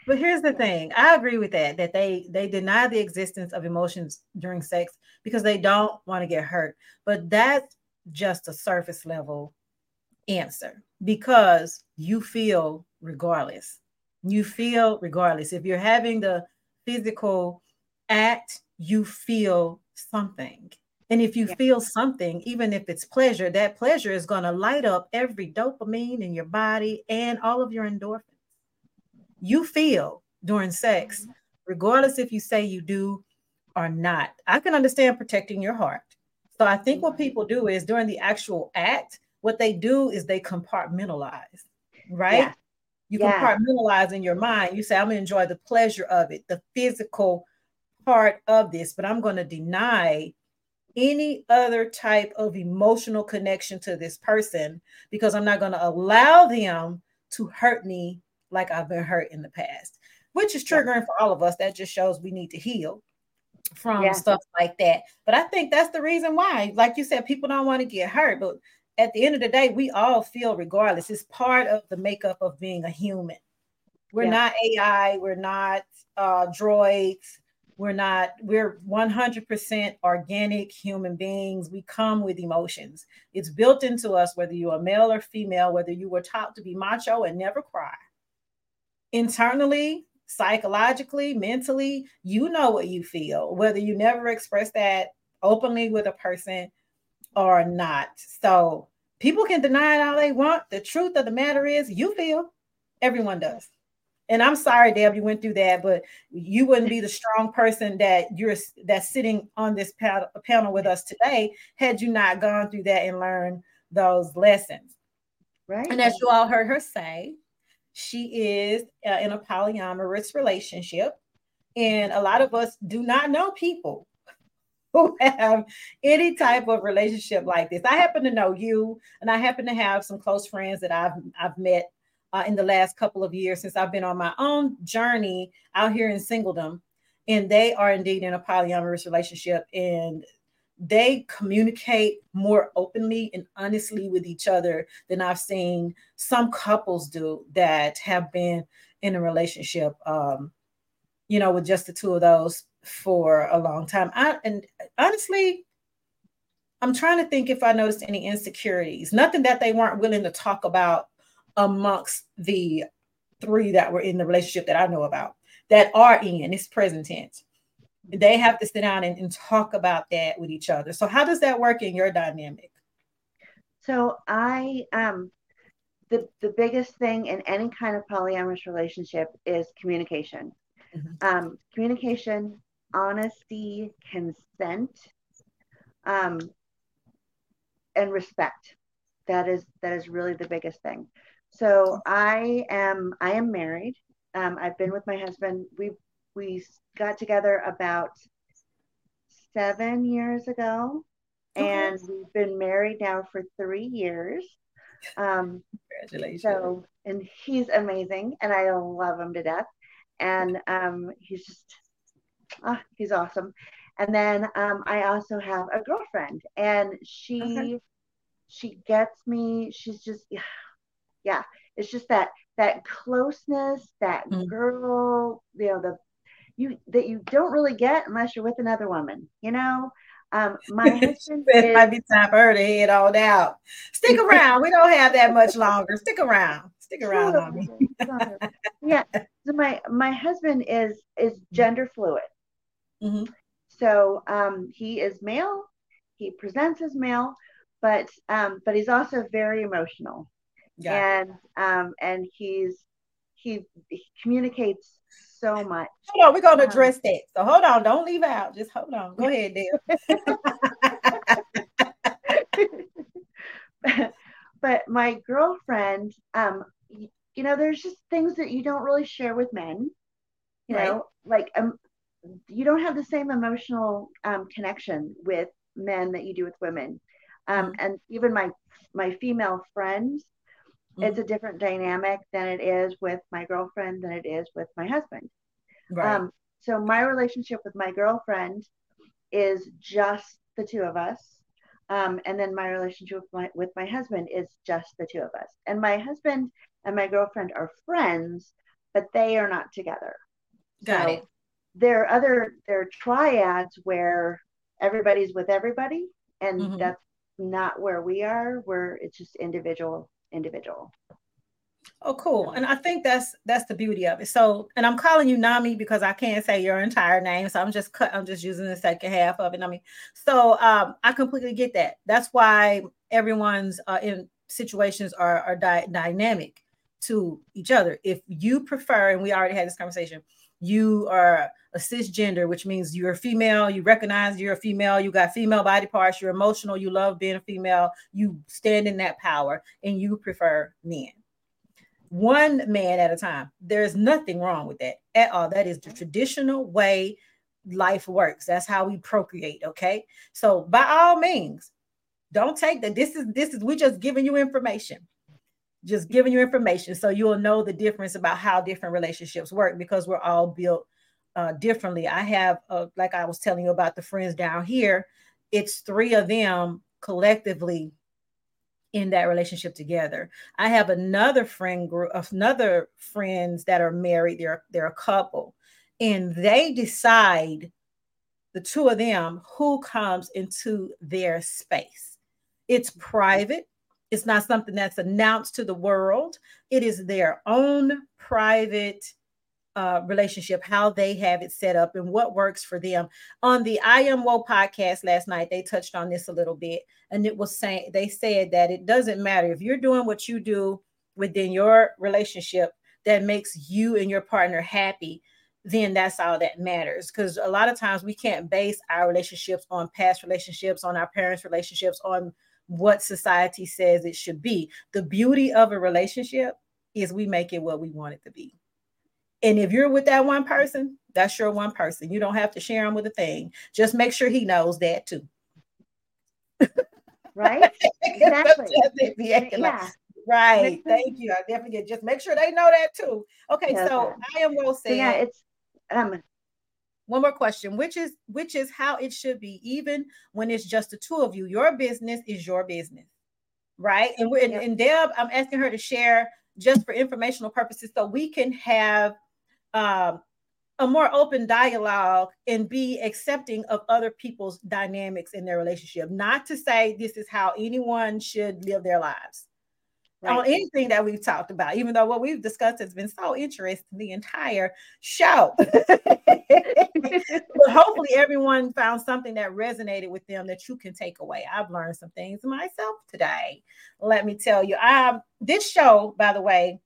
But here's the thing. I agree with that, that they, they deny the existence of emotions during sex because they don't want to get hurt. But that's just a surface level answer because you feel regardless. You feel regardless. If you're having the physical act, you feel something. And if you yeah. feel something, even if it's pleasure, that pleasure is going to light up every dopamine in your body and all of your endorphins. You feel during sex, regardless if you say you do or not. I can understand protecting your heart. So I think what people do is during the actual act, what they do is they compartmentalize, right? Yeah. You yeah. compartmentalize in your mind. You say, I'm going to enjoy the pleasure of it, the physical part of this, but I'm going to deny any other type of emotional connection to this person because I'm not going to allow them to hurt me like I've been hurt in the past, which is triggering yeah. for all of us. That just shows we need to heal from yeah. stuff like that. But I think that's the reason why, like you said, people don't want to get hurt. But at the end of the day, we all feel regardless. It's part of the makeup of being a human. We're yeah. not A I. We're not uh, droids. We're not, we're one hundred percent organic human beings. We come with emotions. It's built into us, whether you're male or female, whether you were taught to be macho and never cry. Internally, psychologically, mentally, you know what you feel, whether you never express that openly with a person or not. So people can deny it all they want. The truth of the matter is you feel, everyone does. And I'm sorry, Deb, you went through that, but you wouldn't be the strong person that you're that's sitting on this panel with us today had you not gone through that and learned those lessons. Right. And as you all heard her say, she is uh, in a polyamorous relationship, and a lot of us do not know people who have any type of relationship like this. I happen to know you, and I happen to have some close friends that I've I've met uh, in the last couple of years since I've been on my own journey out here in singledom, and they are indeed in a polyamorous relationship, and they communicate more openly and honestly with each other than I've seen some couples do that have been in a relationship, um, you know, with just the two of those for a long time. I, and honestly, I'm trying to think if I noticed any insecurities, nothing that they weren't willing to talk about amongst the three that were in the relationship that I know about that are in, it's present tense. They have to sit down and, and talk about that with each other. So how does that work in your dynamic? So I, um, the, the biggest thing in any kind of polyamorous relationship is communication. Mm-hmm. Um, communication, honesty, consent, um, and respect. That is, that is really the biggest thing. So I am, I am married. Um, I've been with my husband. We've, We got together about seven years ago, and okay. we've been married now for three years. Um, Congratulations. So, and he's amazing, and I love him to death. And um, he's just, oh, he's awesome. And then um, I also have a girlfriend, and she, okay. she gets me. She's just, yeah, it's just that that closeness, that mm. girl, you know, the you that you don't really get unless you're with another woman, you know. Um, my husband it might be time for her to head on out. Stick around. We don't have that much longer. Stick around. Stick around, mommy. Yeah. So my my husband is is gender fluid. Mm-hmm. So um, he is male. He presents as male, but um, but he's also very emotional, yeah. and um, and he's he, he communicates so much. Hold on, we're gonna address um, that. So hold on, don't leave out. Just hold on. Go ahead, Deb. But my girlfriend, um, you, you know, there's just things that you don't really share with men. You right. know, like um, you don't have the same emotional um, connection with men that you do with women, um, mm-hmm. and even my my female friends. It's a different dynamic than it is with my girlfriend than it is with my husband. Right. Um, so my relationship with my girlfriend is just the two of us. Um, and then my relationship with my, with my husband is just the two of us. And my husband and my girlfriend are friends, but they are not together. Got so it. There are other, there are triads where everybody's with everybody. And mm-hmm. that's not where we are, where it's just individual. individual. Oh, cool. And I think that's that's the beauty of it. So, and I'm calling you Nami because I can't say your entire name. So I'm just cut, I'm just using the second half of it. I mean, so um, I completely get that. That's why everyone's uh, in situations are, are di- dynamic to each other. If you prefer, and we already had this conversation, you are a cisgender, which means you're a female, you recognize you're a female, you got female body parts, you're emotional, you love being a female, you stand in that power, and you prefer men. One man at a time. There's nothing wrong with that at all. That is the traditional way life works. That's how we procreate, okay? So by all means, don't take that. This is, this is, we're just giving you information. just giving you information so you'll know the difference about how different relationships work, because we're all built uh, differently. I have, uh, like I was telling you about the friends down here, it's three of them collectively in that relationship together. I have another friend group, another friends that are married, they're, they're a couple, and they decide, the two of them, who comes into their space. It's private. It's not something that's announced to the world. It is their own private uh, relationship, how they have it set up and what works for them. On the I Am Woe podcast last night, they touched on this a little bit. And it was saying, they said that it doesn't matter if you're doing what you do within your relationship that makes you and your partner happy, then that's all that matters. Because a lot of times we can't base our relationships on past relationships, on our parents' relationships, on what society says it should be. The beauty of a relationship is we make it what we want it to be. And if you're with that one person, that's your one person. You don't have to share them with a thing. Just make sure he knows that too. Right? Exactly. Yeah. Right. Thank you. I definitely get, just make sure they know that too. Okay. Yeah. So I am well saying. Yeah, it's um one more question, which is which is how it should be, even when it's just the two of you. Your business is your business, right? And we're, yeah. and Deb, I'm asking her to share just for informational purposes so we can have um, a more open dialogue and be accepting of other people's dynamics in their relationship. Not to say this is how anyone should live their lives. Right. On anything that we've talked about, even though what we've discussed has been so interesting the entire show. But hopefully everyone found something that resonated with them that you can take away. I've learned some things myself today. Let me tell you, I, this show, by the way,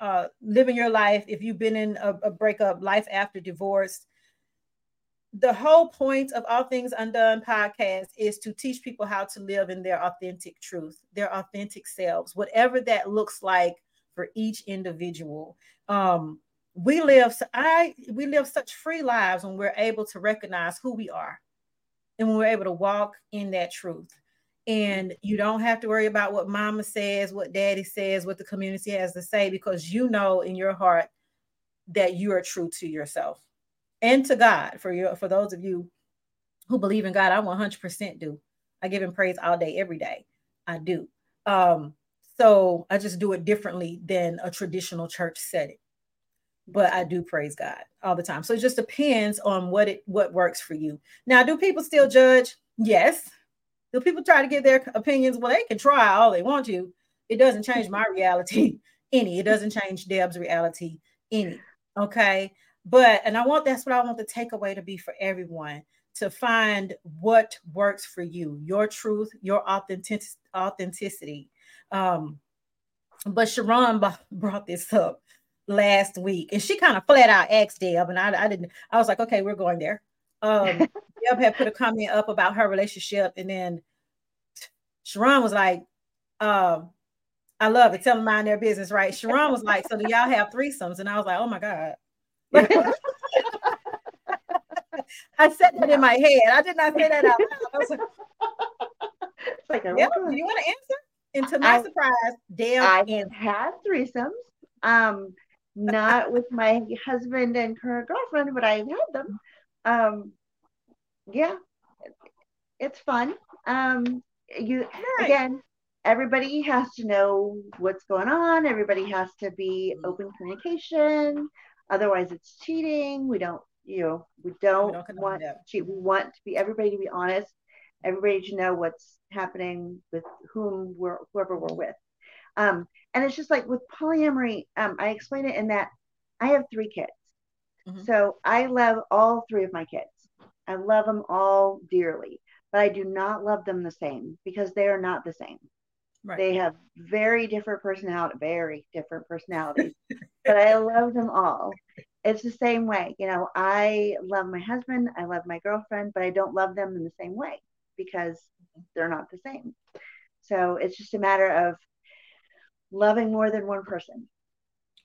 uh, Living Your Life, if you've been in a, a breakup, life after divorce, the whole point of All Things Undone podcast is to teach people how to live in their authentic truth, their authentic selves, whatever that looks like for each individual. Um, we live, I, we live such free lives when we're able to recognize who we are and when we're able to walk in that truth. And you don't have to worry about what mama says, what daddy says, what the community has to say, because you know in your heart that you are true to yourself and to God. For your, for those of you who believe in God, I one hundred percent do. I give him praise all day, every day. I do. Um, so I just do it differently than a traditional church setting. But I do praise God all the time. So it just depends on what it what works for you. Now, do people still judge? Yes. Do people try to get their opinions? Well, they can try all they want to. It doesn't change my reality any. It doesn't change Deb's reality any. Okay. But, and I want, that's what I want the takeaway to be for everyone, to find what works for you, your truth, your authentic, authenticity. Um, but Sharon b- brought this up last week, and she kind of flat out asked Deb, and I, I didn't, I was like, okay, we're going there. Um, Deb had put a comment up about her relationship, and then Sharon was like, um, I love it, tell them mind their business, right? Sharon was like, so do y'all have threesomes? And I was like, oh my God. I said that in my head. I did not say that out loud. I was like, it's like a Deb, do you want to answer? And to my I, surprise, Deb I answered. Had threesomes. Um, Not with my husband and current girlfriend, but I've had them. Um, yeah, it's fun. Um, you right. Again, everybody has to know what's going on. Everybody has to be open communication. Otherwise, it's cheating. We don't, you know, we don't, we don't want to cheat. We want to be everybody to be honest. Everybody to know what's happening with whom we're, whoever we're with. Um, and it's just like with polyamory, um, I explain it in that I have three kids. Mm-hmm. So I love all three of my kids. I love them all dearly, but I do not love them the same because they are not the same. Right. They have very different personality, very different personalities, but I love them all. It's the same way. You know, I love my husband. I love my girlfriend, but I don't love them in the same way because they're not the same. So it's just a matter of loving more than one person.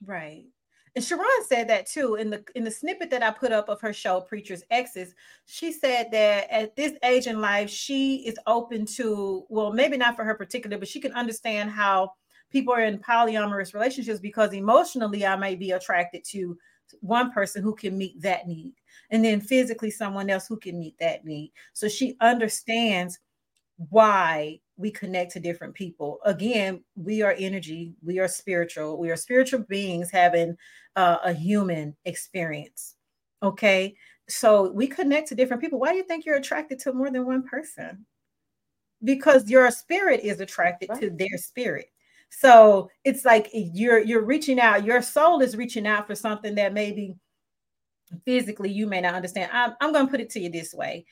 Right. And Sharon said that too. In the in the snippet that I put up of her show, Preacher's Exes, she said that at this age in life, she is open to, well, maybe not for her particular, but she can understand how people are in polyamorous relationships because emotionally I may be attracted to one person who can meet that need, and then physically someone else who can meet that need. So she understands why we connect to different people. Again, we are energy, we are spiritual, we are spiritual beings having uh, a human experience. Okay, so we connect to different people. Why do you think you're attracted to more than one person? Because your spirit is attracted right. to their spirit. So it's like you're you're reaching out, your soul is reaching out for something that maybe physically you may not understand. I'm, I'm going to put it to you this way.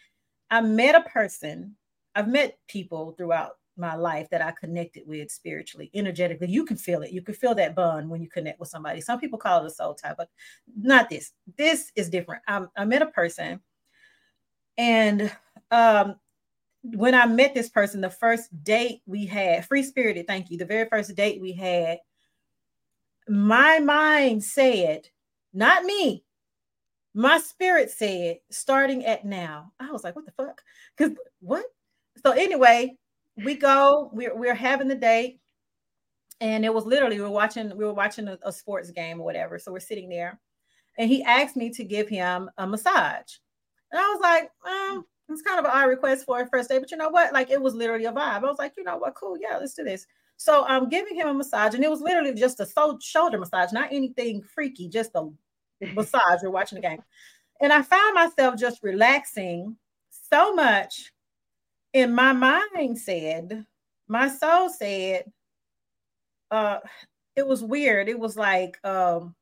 I met a person I've met people throughout my life that I connected with spiritually, energetically. You can feel it. You can feel that bond when you connect with somebody. Some people call it a soul tie, but not this. This is different. I'm, I met a person. And um, when I met this person, the first date we had, free-spirited, thank you. The very first date we had, my mind said, not me. My spirit said, starting at now. I was like, what the fuck? Because what? So anyway, we go, we're, we're having the date, and it was literally, we were watching, we were watching a, a sports game or whatever. So we're sitting there and he asked me to give him a massage. And I was like, um, it's kind of an odd request for a first date, but you know what? Like it was literally a vibe. I was like, you know what? Cool. Yeah, let's do this. So I'm giving him a massage and it was literally just a so- shoulder massage, not anything freaky, just a massage. We're watching the game. And I found myself just relaxing so much. And my mind said, my soul said, uh, it was weird. It was like, um,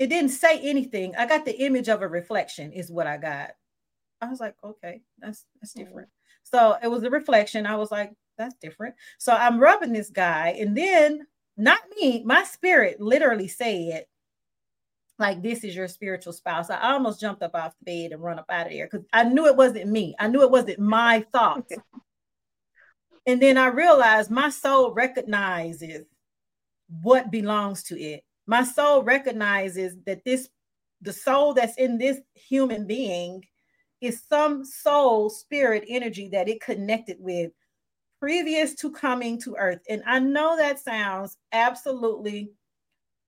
it didn't say anything. I got the image of a reflection is what I got. I was like, okay, that's that's different. So it was a reflection. I was like, that's different. So I'm rubbing this guy. And then not me, my spirit literally said, like, this is your spiritual spouse. I almost jumped up off the bed and run up out of there because I knew it wasn't me. I knew it wasn't my thoughts. And then I realized my soul recognizes what belongs to it. My soul recognizes that this, the soul that's in this human being is some soul, spirit, energy that it connected with previous to coming to earth. And I know that sounds absolutely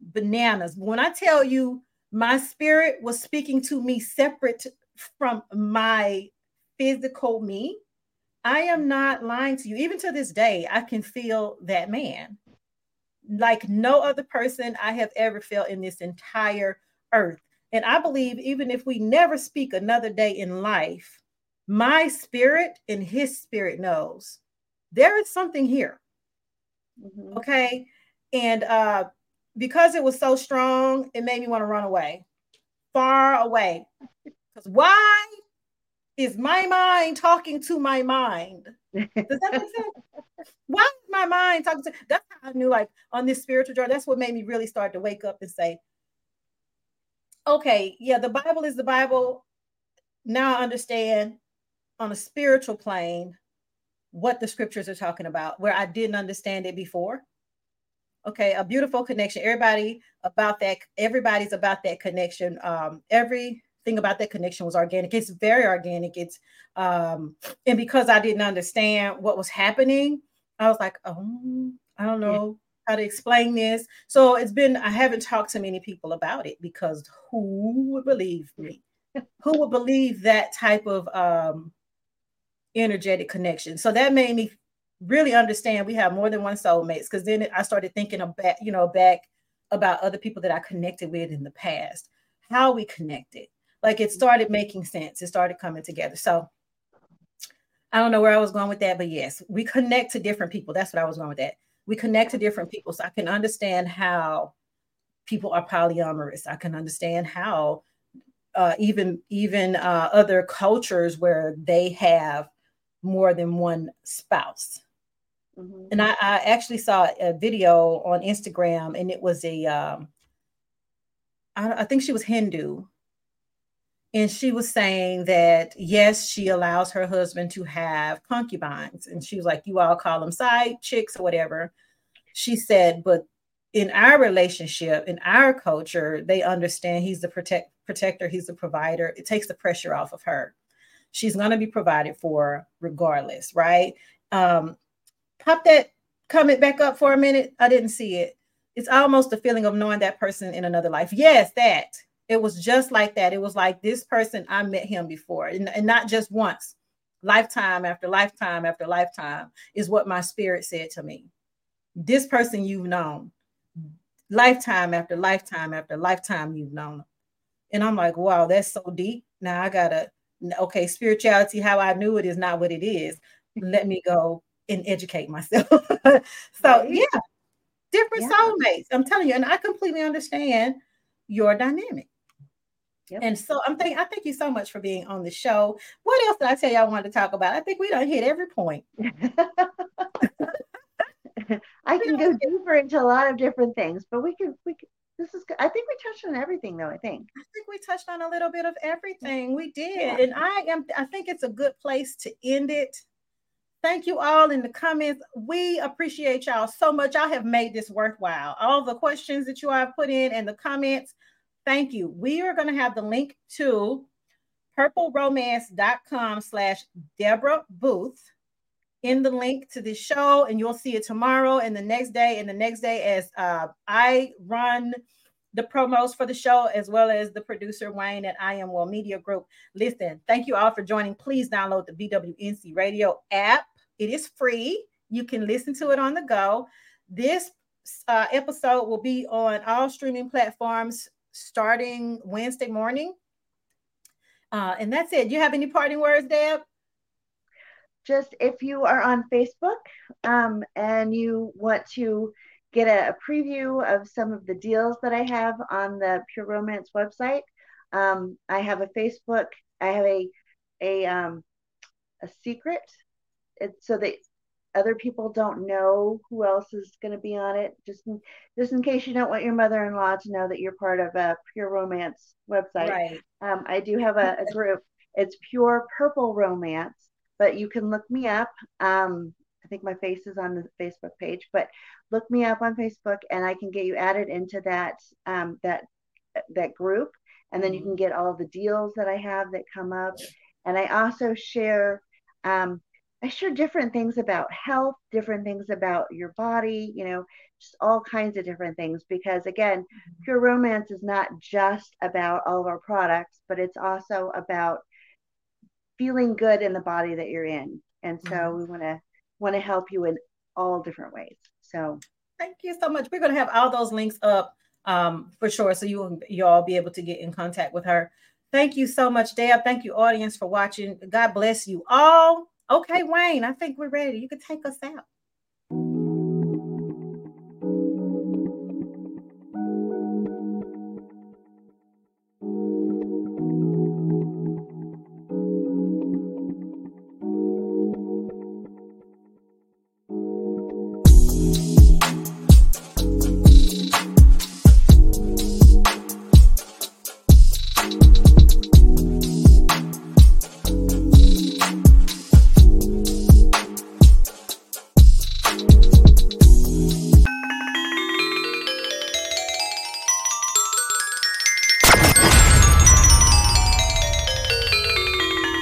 bananas. When I tell you my spirit was speaking to me separate from my physical me, I am not lying to you. Even to this day, I can feel that man like no other person I have ever felt in this entire earth. And I believe even if we never speak another day in life, my spirit and his spirit knows there is something here. Mm-hmm. Okay. And uh, because it was so strong, it made me want to run away, far away. Because why is my mind talking to my mind? Does that make sense? Why is my mind talking to? That's how I knew, like, on this spiritual journey, that's what made me really start to wake up and say, okay, yeah, the Bible is the Bible. Now I understand on a spiritual plane what the scriptures are talking about, where I didn't understand it before. Okay, a beautiful connection. Everybody about that, everybody's about that connection. Um, everything about that connection was organic. It's very organic. It's um, and because I didn't understand what was happening, I was like, oh, I don't know how to explain this. So it's been, I haven't talked to many people about it because who would believe me? Who would believe that type of um, energetic connection? So that made me really understand we have more than one soulmates, because then I started thinking about, you know, back about other people that I connected with in the past, how we connected. Like, it started making sense. It started coming together. So I don't know where I was going with that, but yes, we connect to different people. That's what I was going with that. We connect to different people. So I can understand how people are polyamorous. I can understand how uh, even even uh, other cultures where they have more than one spouse. Mm-hmm. And I, I actually saw a video on Instagram, and it was a, um, I, I think she was Hindu. And she was saying that, yes, she allows her husband to have concubines. And she was like, you all call them side chicks or whatever. She said, but in our relationship, in our culture, they understand he's the protect, protector. He's the provider. It takes the pressure off of her. She's going to be provided for regardless, right? Um, pop that comment back up for a minute. I didn't see it. It's almost the feeling of knowing that person in another life. Yes, that. It was just like that. It was like, this person, I met him before, and, and not just once. Lifetime after lifetime after lifetime is what my spirit said to me. This person you've known. Lifetime after lifetime after lifetime you've known. And I'm like, wow, that's so deep. Now I got to, okay, spirituality, how I knew it is not what it is. Let me go and educate myself. So yeah, different yeah. soulmates. I'm telling you, and I completely understand your dynamic. Yep. And so I'm thank I thank you so much for being on the show. What else did I tell you I wanted to talk about? I think we done hit every point. I can go deeper into a lot of different things, but we can we can, this is good. I think we touched on everything though. I think I think we touched on a little bit of everything. We did, yeah. And I am I think it's a good place to end it. Thank you all in the comments. We appreciate y'all so much. Y'all have made this worthwhile. All the questions that you have put in and the comments, thank you. We are going to have the link to purpleromance.com slash Deborah Booth in the link to this show, and you'll see it tomorrow and the next day and the next day as uh, I run the promos for the show, as well as the producer, Wayne, at I Am World Media Group. Listen, thank you all for joining. Please download the B W N C Radio app. It is free. You can listen to it on the go. This uh, episode will be on all streaming platforms starting Wednesday morning. Uh, and that's it. Do you have any parting words, Deb? Just if you are on Facebook um, and you want to get a, a preview of some of the deals that I have on the Pure Romance website. Um, I have a Facebook. I have a a um, a secret. It's so that other people don't know who else is going to be on it. Just in, just in case you don't want your mother-in-law to know that you're part of a Pure Romance website. Right. Um, I do have a, a group. It's Pure Purple Romance, but you can look me up. Um, I think my face is on the Facebook page, but look me up on Facebook and I can get you added into that um, that that group. And then you can get all the deals that I have that come up. And I also share, um, I share different things about health, different things about your body, you know, just all kinds of different things. Because again, Pure Romance is not just about all of our products, but it's also about feeling good in the body that you're in. And so we want to want to help you in all different ways. So thank you so much. We're going to have all those links up um, for sure. So you you all be able to get in contact with her. Thank you so much, Deb. Thank you, audience, for watching. God bless you all. Okay, Wayne, I think we're ready. You can take us out.